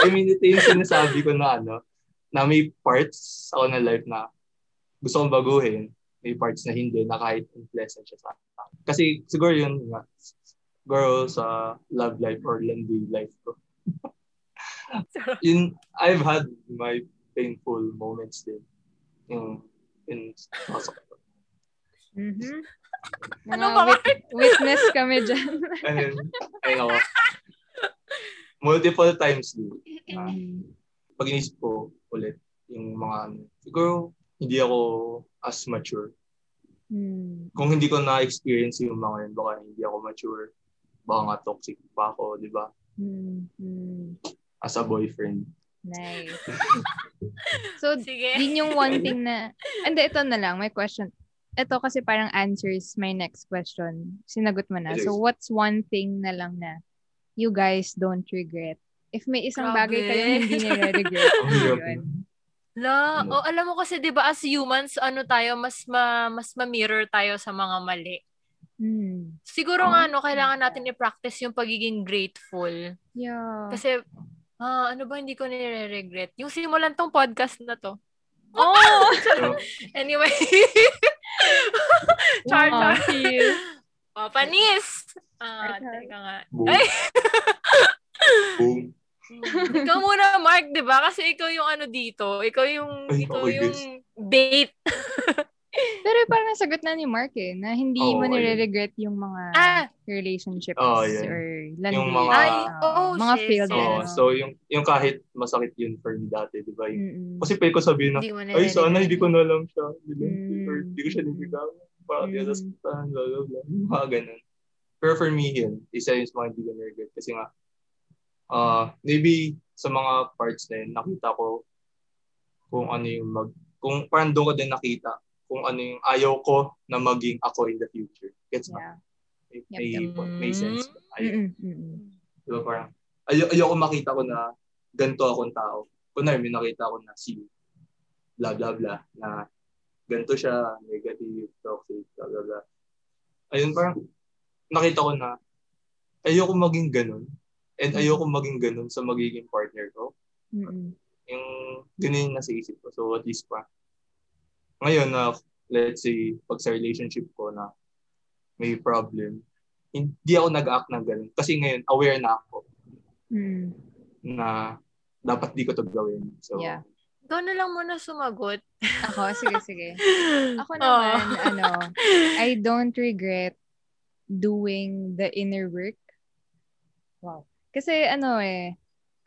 I mean, ito yung sinasabi ko na ano, na may parts ako ng life na gusto kong baguhin. May parts na hindi, na kahit unpleasant siya sa akin. Kasi siguro yun nga, siguro sa love life or lonely life ko. in, I've had my painful moments din. In, in, mm-hmm. Ano ba? Wit- witness kami dyan. Ayun. Ayun ako. Multiple times din. Na, pag inisip ko ulit, yung mga, siguro, hindi ako as mature. Hmm. Kung hindi ko na-experience yung mga yun, baka hindi ako mature, baka nga toxic pa ako, di ba? Hmm. Hmm. As a boyfriend. Nice. So, sige. Din yung one thing na, and ito na lang, may question. Ito kasi parang answers my next question. Sinagot mo na. So, what's one thing na lang na you guys don't regret? If may isang Grabe. bagay kayong hindi nire-regret, yun. La, no. oh, alam mo kasi 'di ba as humans, ano tayo mas ma, mas ma-mirror tayo sa mga mali. Mm. Siguro oh, nga no, kailangan natin i-practice yung pagiging grateful. Yeah. Kasi ah, ano ba hindi ko nire-regret? Yung simulan tong podcast na to. Oh. Anyway. Char char. Oh, panis. Ah, teka nga. Ay. Boom. Ikaw muna, Mark, di ba? Kasi ikaw yung ano dito. Ikaw yung, Ay, ikaw yung date. Pero parang nasagot na ni Mark eh, na hindi oh, mo nire-regret yung mga ah, relationships oh, yeah. or landing. Yung mga, Ay, oh, mga failed. Oh, so, yung yung kahit masakit yun for me dati, di ba? Yung, kasi pwede ko sabihin na, ay, sana hindi ko na alam siya. Mm. Or hindi ko siya nagigawin. Parang mm. yasasakutan, blah, blah, blah. Mga ganun. Pero for me, yun, isa yung mga hindi ko nire-regret. Kasi nga, Uh, maybe sa mga parts na yun, nakita ko kung ano yung mag... Kung parang doon ko din nakita kung ano yung ayaw ko na maging ako in the future. Gets yeah. May, yep. may, may sense. Ayaw. Diba parang, ayaw, ayaw ko makita ko na ganito akong tao. Kunwari, may nakita ko na si blah blah blah na ganito siya, negative, toxic, blah blah blah. Ayun parang, nakita ko na ayaw ko maging ganun. And ayoko maging ganun sa magiging partner ko. Mm-mm. Yung ganun yung nasa isip ko. So at least pa. Ngayon na uh, let's say pag sa relationship ko na may problem, hindi ako nag-act ng ganun. Kasi ngayon aware na ako mm. na dapat di ko ito gawin. So, yeah. Doon na lang muna sumagot. Ako? Sige, sige. Ako naman, oh. ano, I don't regret doing the inner work. Wow. Kasi ano eh,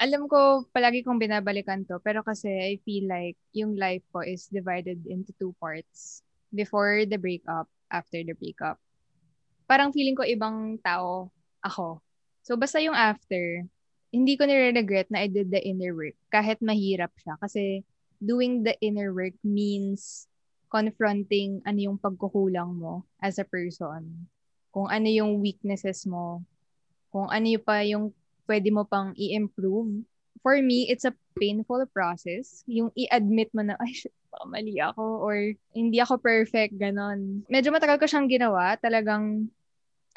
alam ko palagi kong binabalikan to, pero kasi I feel like yung life ko is divided into two parts. Before the breakup, after the breakup. Parang feeling ko ibang tao ako. So basta yung after, hindi ko nire-regret na I did the inner work. Kahit mahirap siya. Kasi doing the inner work means confronting ano yung pagkukulang mo as a person. Kung ano yung weaknesses mo. Kung ano yung pa yung pwede mo pang i-improve. For me, it's a painful process. Yung i-admit mo na, ay, shit, baka mali ako or hindi ako perfect, ganon. Medyo matagal ko siyang ginawa. Talagang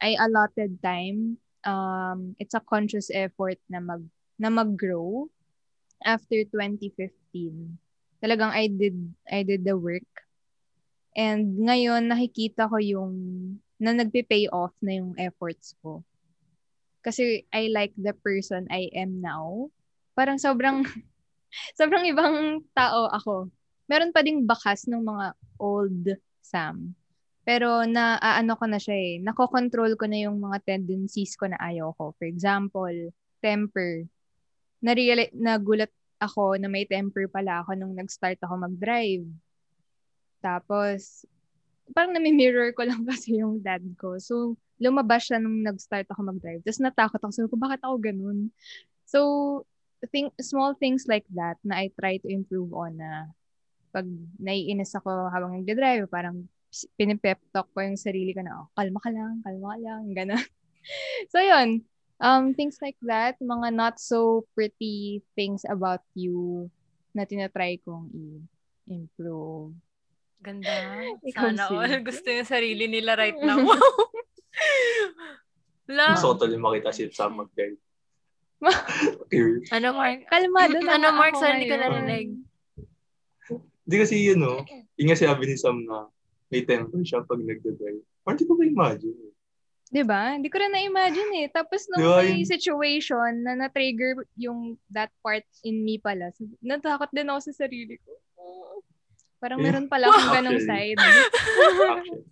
I allotted time. Um, it's a conscious effort na, mag, na mag-grow after twenty fifteen. Talagang I did, I did the work. And ngayon, nakikita ko yung na nagpe-pay off na yung efforts ko. Kasi I like the person I am now. Parang sobrang, sobrang ibang tao ako. Meron pa ding bakas ng mga old Sam. Pero na, uh, ano ko na siya eh. Nakokontrol ko na yung mga tendencies ko na ayaw ko. For example, temper. Nareali- nagulat ako na may temper pala ako nung nag-start ako mag-drive. Tapos, parang nami-mirror ko lang kasi yung dad ko. So, lumabas siya nung nag-start ako mag-drive. Tapos natakot ako. So, bakit ako ganun? So, think, small things like that na I try to improve on na pag naiinis ako habang nag-drive, parang pinipep talk ko yung sarili ko na, oh, kalma ka lang, kalma ka lang, gano'n. So yun, um, things like that, mga not so pretty things about you na tinatry kong i-improve. Ganda. Sana all gusto yung sarili nila right now. Love. Gusto ko tuloy makita si Sam mag-date. Ano, Mark? Kalmado na. Ano, Mark? Sana hindi ko narinig. Hindi kasi yun, no? Yung nga sabi ni Sam na may temper siya pag nagda-drive. Parang di ko ba imagine? Diba? Hindi ko rin na-imagine eh. Tapos nung diba, may situation na na-trigger yung that part in me pala, natakot din ako sa sarili ko. Parang eh, meron pala akong ganong side. Actually.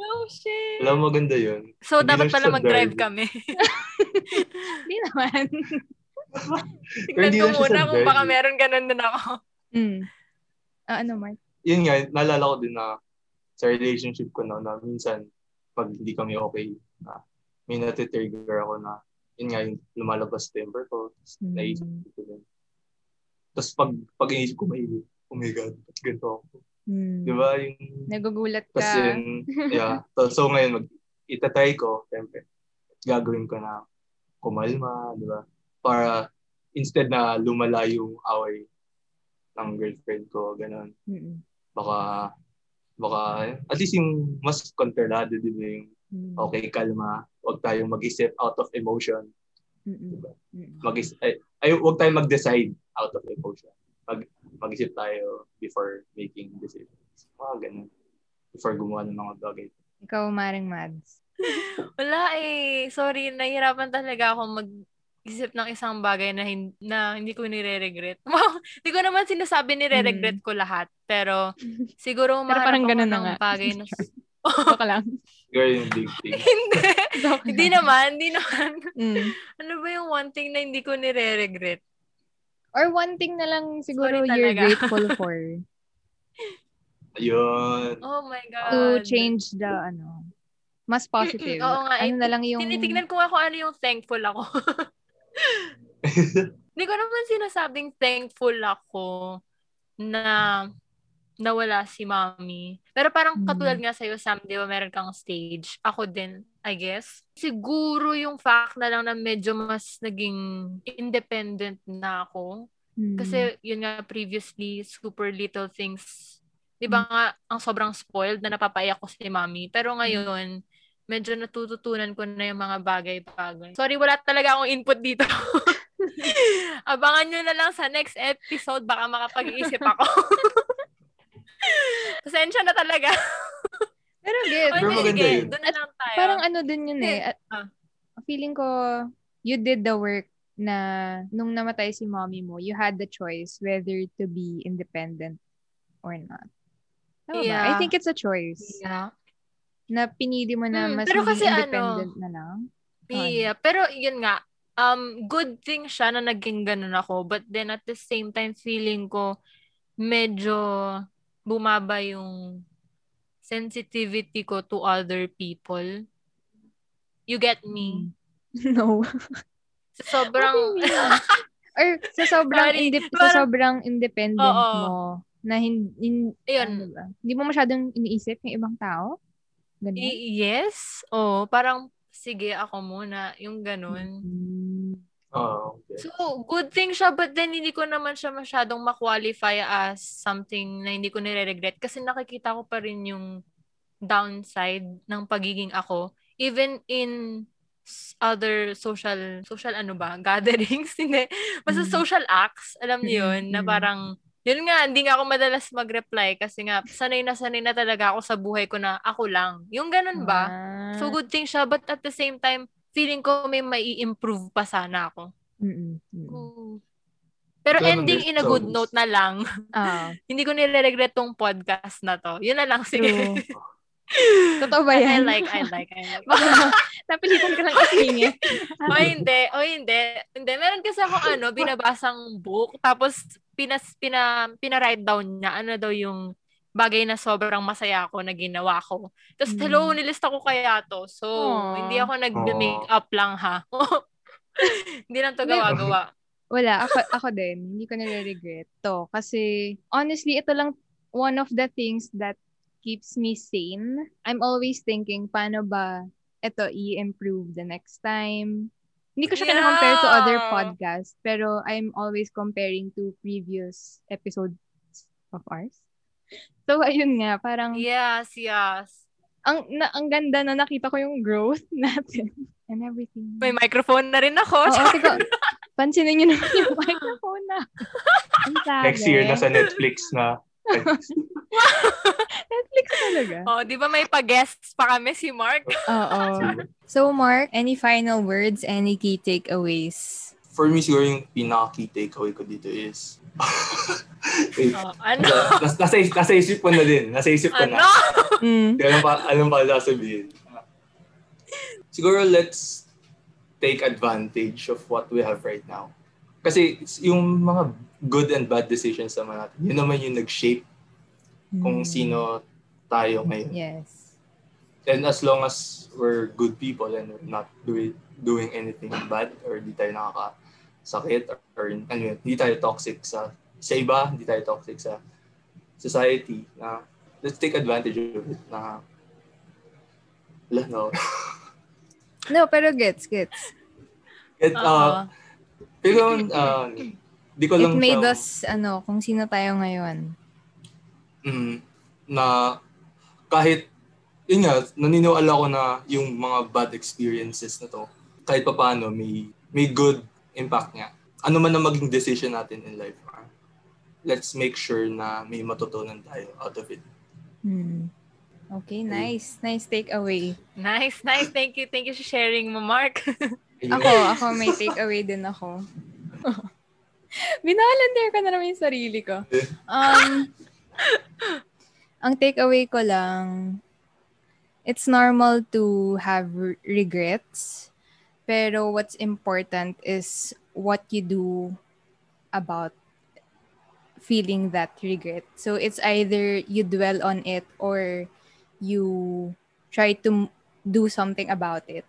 Oh, shit. Alam mo, maganda yun. So, hindi dapat pala mag-drive kami. Hindi naman. Tignan ko muna kung baka meron ganun din ako. Mm. Ah, ano, Mark? Yun nga, naalala ko din na sa relationship ko na, na minsan, pag hindi kami okay, na, may natitrigger ako na, yun nga, yung lumalabas temper ko, mm. naisip ko din. Tapos, pag, pag inisip ko, may, oh my God, ba't ganito ako? Hmm. Diba yung... Nagugulat ka. Tapos yun, yeah. So ngayon, mag- itatry ko, siyempre, gagawin ko na kumalma, diba? Para instead na lumala yung away ng girlfriend ko, ganun. Mm-mm. Baka, baka, at least yung mas kontrolado, diba yung, mm. okay, kalma, huwag tayong mag-isip out of emotion. Mm-mm. Diba? Mm-mm. Mag-is- ay, ay, huwag tayong mag-decide out of emotion. Mag, mag-isip tayo before making decisions. Mga oh, ganun. Before gumawa ng mga bagay. Ikaw, Maring Mads. Wala eh. Sorry, nahihirapan talaga akong mag-isip ng isang bagay na, hin- na hindi ko nire-regret. Hindi ko naman sinasabi nire-regret ko lahat. Pero siguro umaharap ako ng bagay na... Baka lang. Girl, yung big thing. Hindi. Hindi naman. Hindi naman. Mm. Ano ba yung one thing na hindi ko nire-regret? Or one thing na lang siguro you're grateful for. Ayun. Oh my God. To change the, ano, mas positive. Oo nga. Ano na lang yung... Tinitignan ko nga kung ano yung thankful ako. Hindi ko naman sinasabing thankful ako na nawala si Mommy. Pero parang katulad nga sa'yo, Sam, di ba meron kang stage? Ako din, I guess. Siguro yung fact na lang na medyo mas naging independent na ako. Mm. Kasi yun nga previously, super little things. Di ba nga, ang sobrang spoiled na napapaiyak ko si Mommy. Pero ngayon, medyo natututunan ko na yung mga bagay-bagay. Sorry, wala talaga akong input dito. Abangan nyo na lang sa next episode. Baka makapag-iisip ako. Pasensya na talaga. Pero good. Okay, okay. Doon na lang tayo. Parang ano din yun eh. At, ah. Feeling ko, you did the work na nung namatay si Mommy mo, you had the choice whether to be independent or not. Tama yeah. ba? I think it's a choice. Yeah. Na pinili mo na hmm, mas maging independent ano, na lang. Yeah. Pero yun nga, um, good thing siya na naging ganun ako. But then at the same time, feeling ko, medyo... bumaba yung sensitivity ko to other people. You get me? No. Sa sobrang... or sa sobrang, indip- Parang, sa sobrang independent oh, oh. mo. Na hin- in, Ayun. Ano hindi mo masyadong iniisip yung ibang tao? Ganun? I- yes. Oh, parang, sige, ako muna. Yung ganun. Mm-hmm. Oh, okay. So, good thing siya but then hindi ko naman siya masyadong ma-qualify as something na hindi ko nire-regret kasi nakikita ko pa rin yung downside ng pagiging ako even in other social social ano ba gatherings hindi basta social acts alam niyo yun na parang yun nga hindi nga ako madalas mag-reply kasi nga sanay na sanay na talaga ako sa buhay ko na ako lang yung ganun ba ah. So good thing siya but at the same time feeling ko may mai-improve pa sana ako. Mm-mm. Mm-mm. Pero so, ending in a good so, note na lang. Uh, Hindi ko nire-regret tong podcast na to. Yun na lang, sige. Totoo ba yan? I like, I like, I like. Napilitan ka lang isingin. O hindi, o hindi. Hindi, meron kasi ako ano, binabasang book, tapos pinas, pina, pina-write down niya, ano daw yung bagay na sobrang masaya ako na ginawa ko. Tapos, mm. hello, nilista ko kaya to. So, aww. Hindi ako nag-make up lang, ha? Hindi lang to gawa-gawa. Wala, ako, ako din. Hindi ko nare-regret to. Kasi, honestly, ito lang one of the things that keeps me sane. I'm always thinking, paano ba eto, i-improve the next time. Hindi ko siya yeah. kina-compare to other podcasts, pero I'm always comparing to previous episodes of ours. So, ayun nga, parang... Yes, yes. Ang na, ang ganda na nakita ko yung growth natin and everything. May microphone na rin ako. Oo, tiko, pansinin nyo naman yung microphone na. Next year, nasa Netflix na. Netflix talaga. Oh, di ba may pa-guests pa kami si Mark? Oo. So, Mark, any final words, any key takeaways? For me, siguro yung pinaka-key takeaway ko dito is... Wait, oh, ano? Nas, nasa, nasa isip ko na din. Nasa isip ko ano? na. Mm. Di, alam pa, alam pa sasabihin. Siguro let's take advantage of what we have right now. Kasi yung mga good and bad decisions naman natin, yun naman yung nag-shape mm. kung sino tayo ngayon. Yes. And as long as we're good people and we're not doing, doing anything bad or di tayo nakakasakit or, or anyway, di tayo toxic sa sa iba, hindi tayo toxic sa society. Uh, let's take advantage of it. Na, wala na. No, pero gets, gets. It, uh, pero, uh, di ko lang... It made siya, us, ano, kung sino tayo ngayon. Mm, na, kahit, yun nga, naniniwala ko na yung mga bad experiences na to, kahit pa paano, may, may good impact niya. Ano man ang maging decision natin in life, uh, let's make sure na may matutunan tayo out of it. Hmm. Okay, nice. Nice takeaway. Nice, nice. Thank you. Thank you for sharing mo, Mark. ako, ako may takeaway din ako. Binahalandir ko na naman yung sarili ko. Um, ang takeaway ko lang, it's normal to have regrets, pero what's important is what you do about feeling that regret. So it's either you dwell on it or you try to do something about it.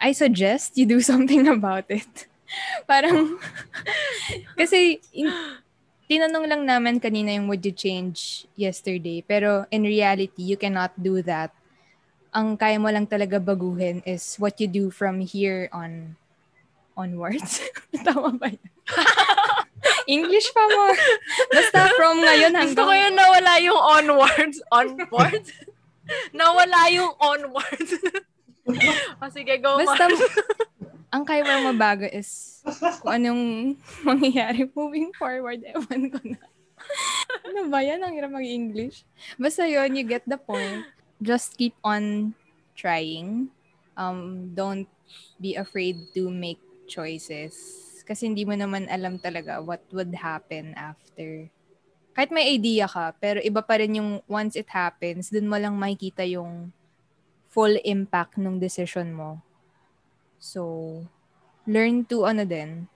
I suggest you do something about it. Parang, kasi in, tinanong lang naman kanina yung would you change yesterday. Pero in reality, you cannot do that. Ang kaya mo lang talaga baguhin is what you do from here on onwards. Tama ba yan? English pa mo. Basta from ngayon hanggang... Gusto ko yun nawala yung onwards. Onwards? Nawala yung onwards. O sige, go on. Basta, ang kaya mo mabago is kung anong mangyayari moving forward. Ewan ko na. Ano ba yan? Ang hirap mag-English. Basta yun, you get the point. Just keep on trying. Um, don't be afraid to make choices. Kasi hindi mo naman alam talaga what would happen after. Kahit may idea ka, pero iba pa rin yung once it happens, dun mo lang makikita yung full impact ng decision mo. So, learn to ano din.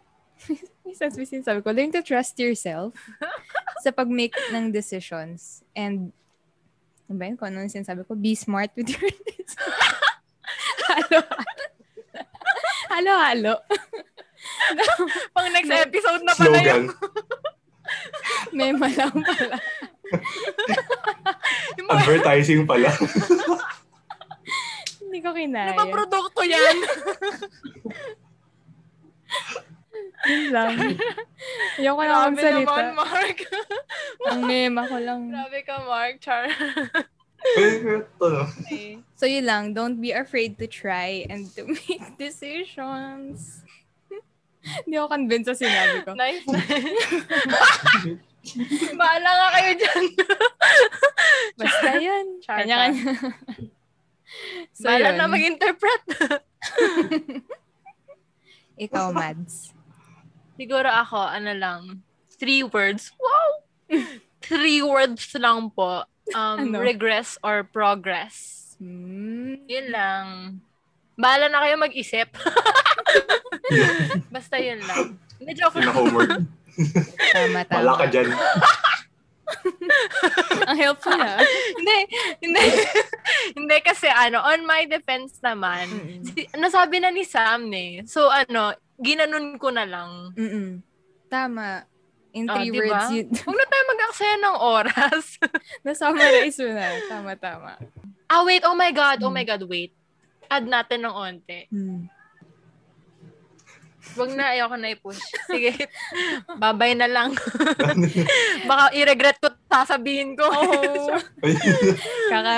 Sabi ko, learn to trust yourself sa pag-make ng decisions. And, ano ba yun? Kung ano sinasabi ko, be smart with your decisions. Halo. Halo, halo. Pang next episode na pala yung... Mema lang pala. Advertising pala. Hindi ko kinaya. Ano ba produkto yan? Yun lang. Ayoko na akong salita. Grabe naman, Mark. Ang mema ko lang. Grabe ka, Mark. Char. Okay. So yun lang. Don't be afraid to try and to make decisions. Hindi ako convinced sa sinabi ko. Nice. Baala nga kayo dyan. Basta yan. Kanya-kanya. So baala na mag-interpret. Ikaw, Mads. Siguro ako, ano lang, three words. Wow! Three words lang po. Um, ano? Regress or progress. Hmm. Yun lang. Baala na kayo mag-isip. Basta yun lang. Medyo na homework. Tama, tama. Wala ka dyan. Ang helpful na. Hindi, hindi. Hindi kasi ano, on my defense naman, mm-hmm. nasabi na ni Sam eh. So ano, ginanon ko na lang. Mm-hmm. Tama. In three oh, diba? Words. You... Huwag na tayo mag-aksaya ng oras. Nasummarize mo na. Tama, tama. Ah, wait. Oh my God. Oh my God, wait. add natin ng onte. Hmm. Wag na, ayoko na i-push. Sige. Babay na lang. Baka i-regret ko sasabihin ko. Oh. Kaka,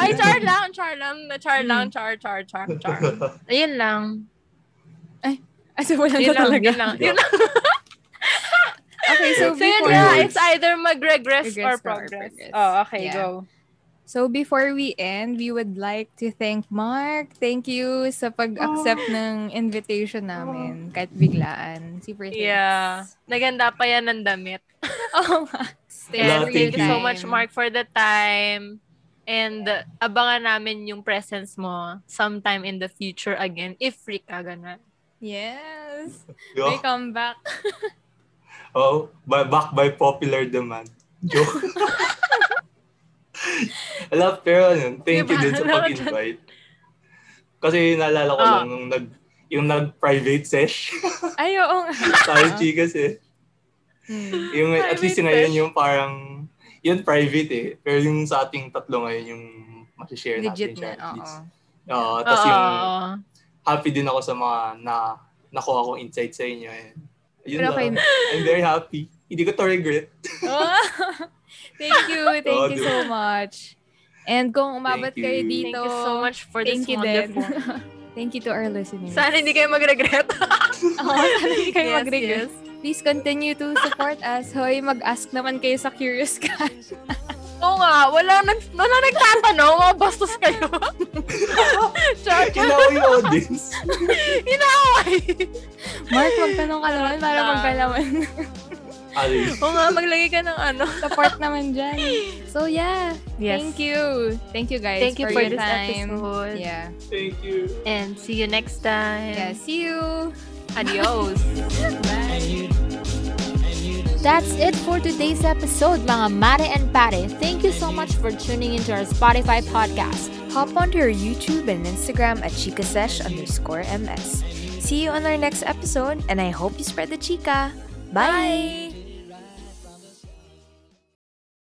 ay, char lang, char lang, char lang, char, char, char, char. Ayun lang. Ay, ay, so wala na talaga. Yun lang, yun lang. Okay, so, so before... Na, it's either mag-regress or progress. Or progress. Oh, okay, yeah. Go. So, before we end, we would like to thank Mark. Thank you sa pag-accept oh. ng invitation namin. Oh. Kahit biglaan. Super thanks. Yeah. Naganda pa yan ng damit. Oh, yeah, thank you so much, Mark, for the time. And yeah. Abangan namin yung presence mo sometime in the future again. If free ka, ganun. Yes. Yo. We come back. Oh, by, back by popular demand. Joke. Alam, pero yun, thank diba? You din sa pag-invite. Kasi naalala ko oh. lang nung nag, yung nag-private sesh. Ay, oo nga. Tayo chika eh. Hmm. Yung, at least ngayon yung parang, yun private eh. Pero yung sa ating tatlo ngayon yung masishare natin siya. Legit na, oo. Oo, tapos yung happy din ako sa mga na, nakuha kong insight sa inyo eh. Pero okay. I'm very happy. Hindi ko to regret. Oh, thank you. Thank oh, you dude. So much. And kung umabot thank kayo you. Dito, thank you so much for thank this you wonderful. Thank you to our listeners. Sana hindi kayo mag-regret. Oh, sana hindi kayo yes, mag-regret. Yes. Please continue to support us. Hoy, mag-ask naman kayo sa Curious Cat. Oo nga, wala nang wala nagtatanong, mga bastos kayo. Char, inaaway yung audience. Inaaway. Mark, magtanong ka naman para magkalaman. Oo nga, maglagay ka ng ano. Support naman dyan. So yeah, yes. Thank you. Thank you guys thank you for, for your time. Episode. Yeah. Thank you. And see you next time. Yeah, see you. Adios. Bye. That's it for today's episode, mga mare and pare. Thank you so much for tuning into our Spotify podcast. Hop onto our YouTube and Instagram at Chika Sesh underscore M S. See you on our next episode, and I hope you spread the chika. Bye! Bye.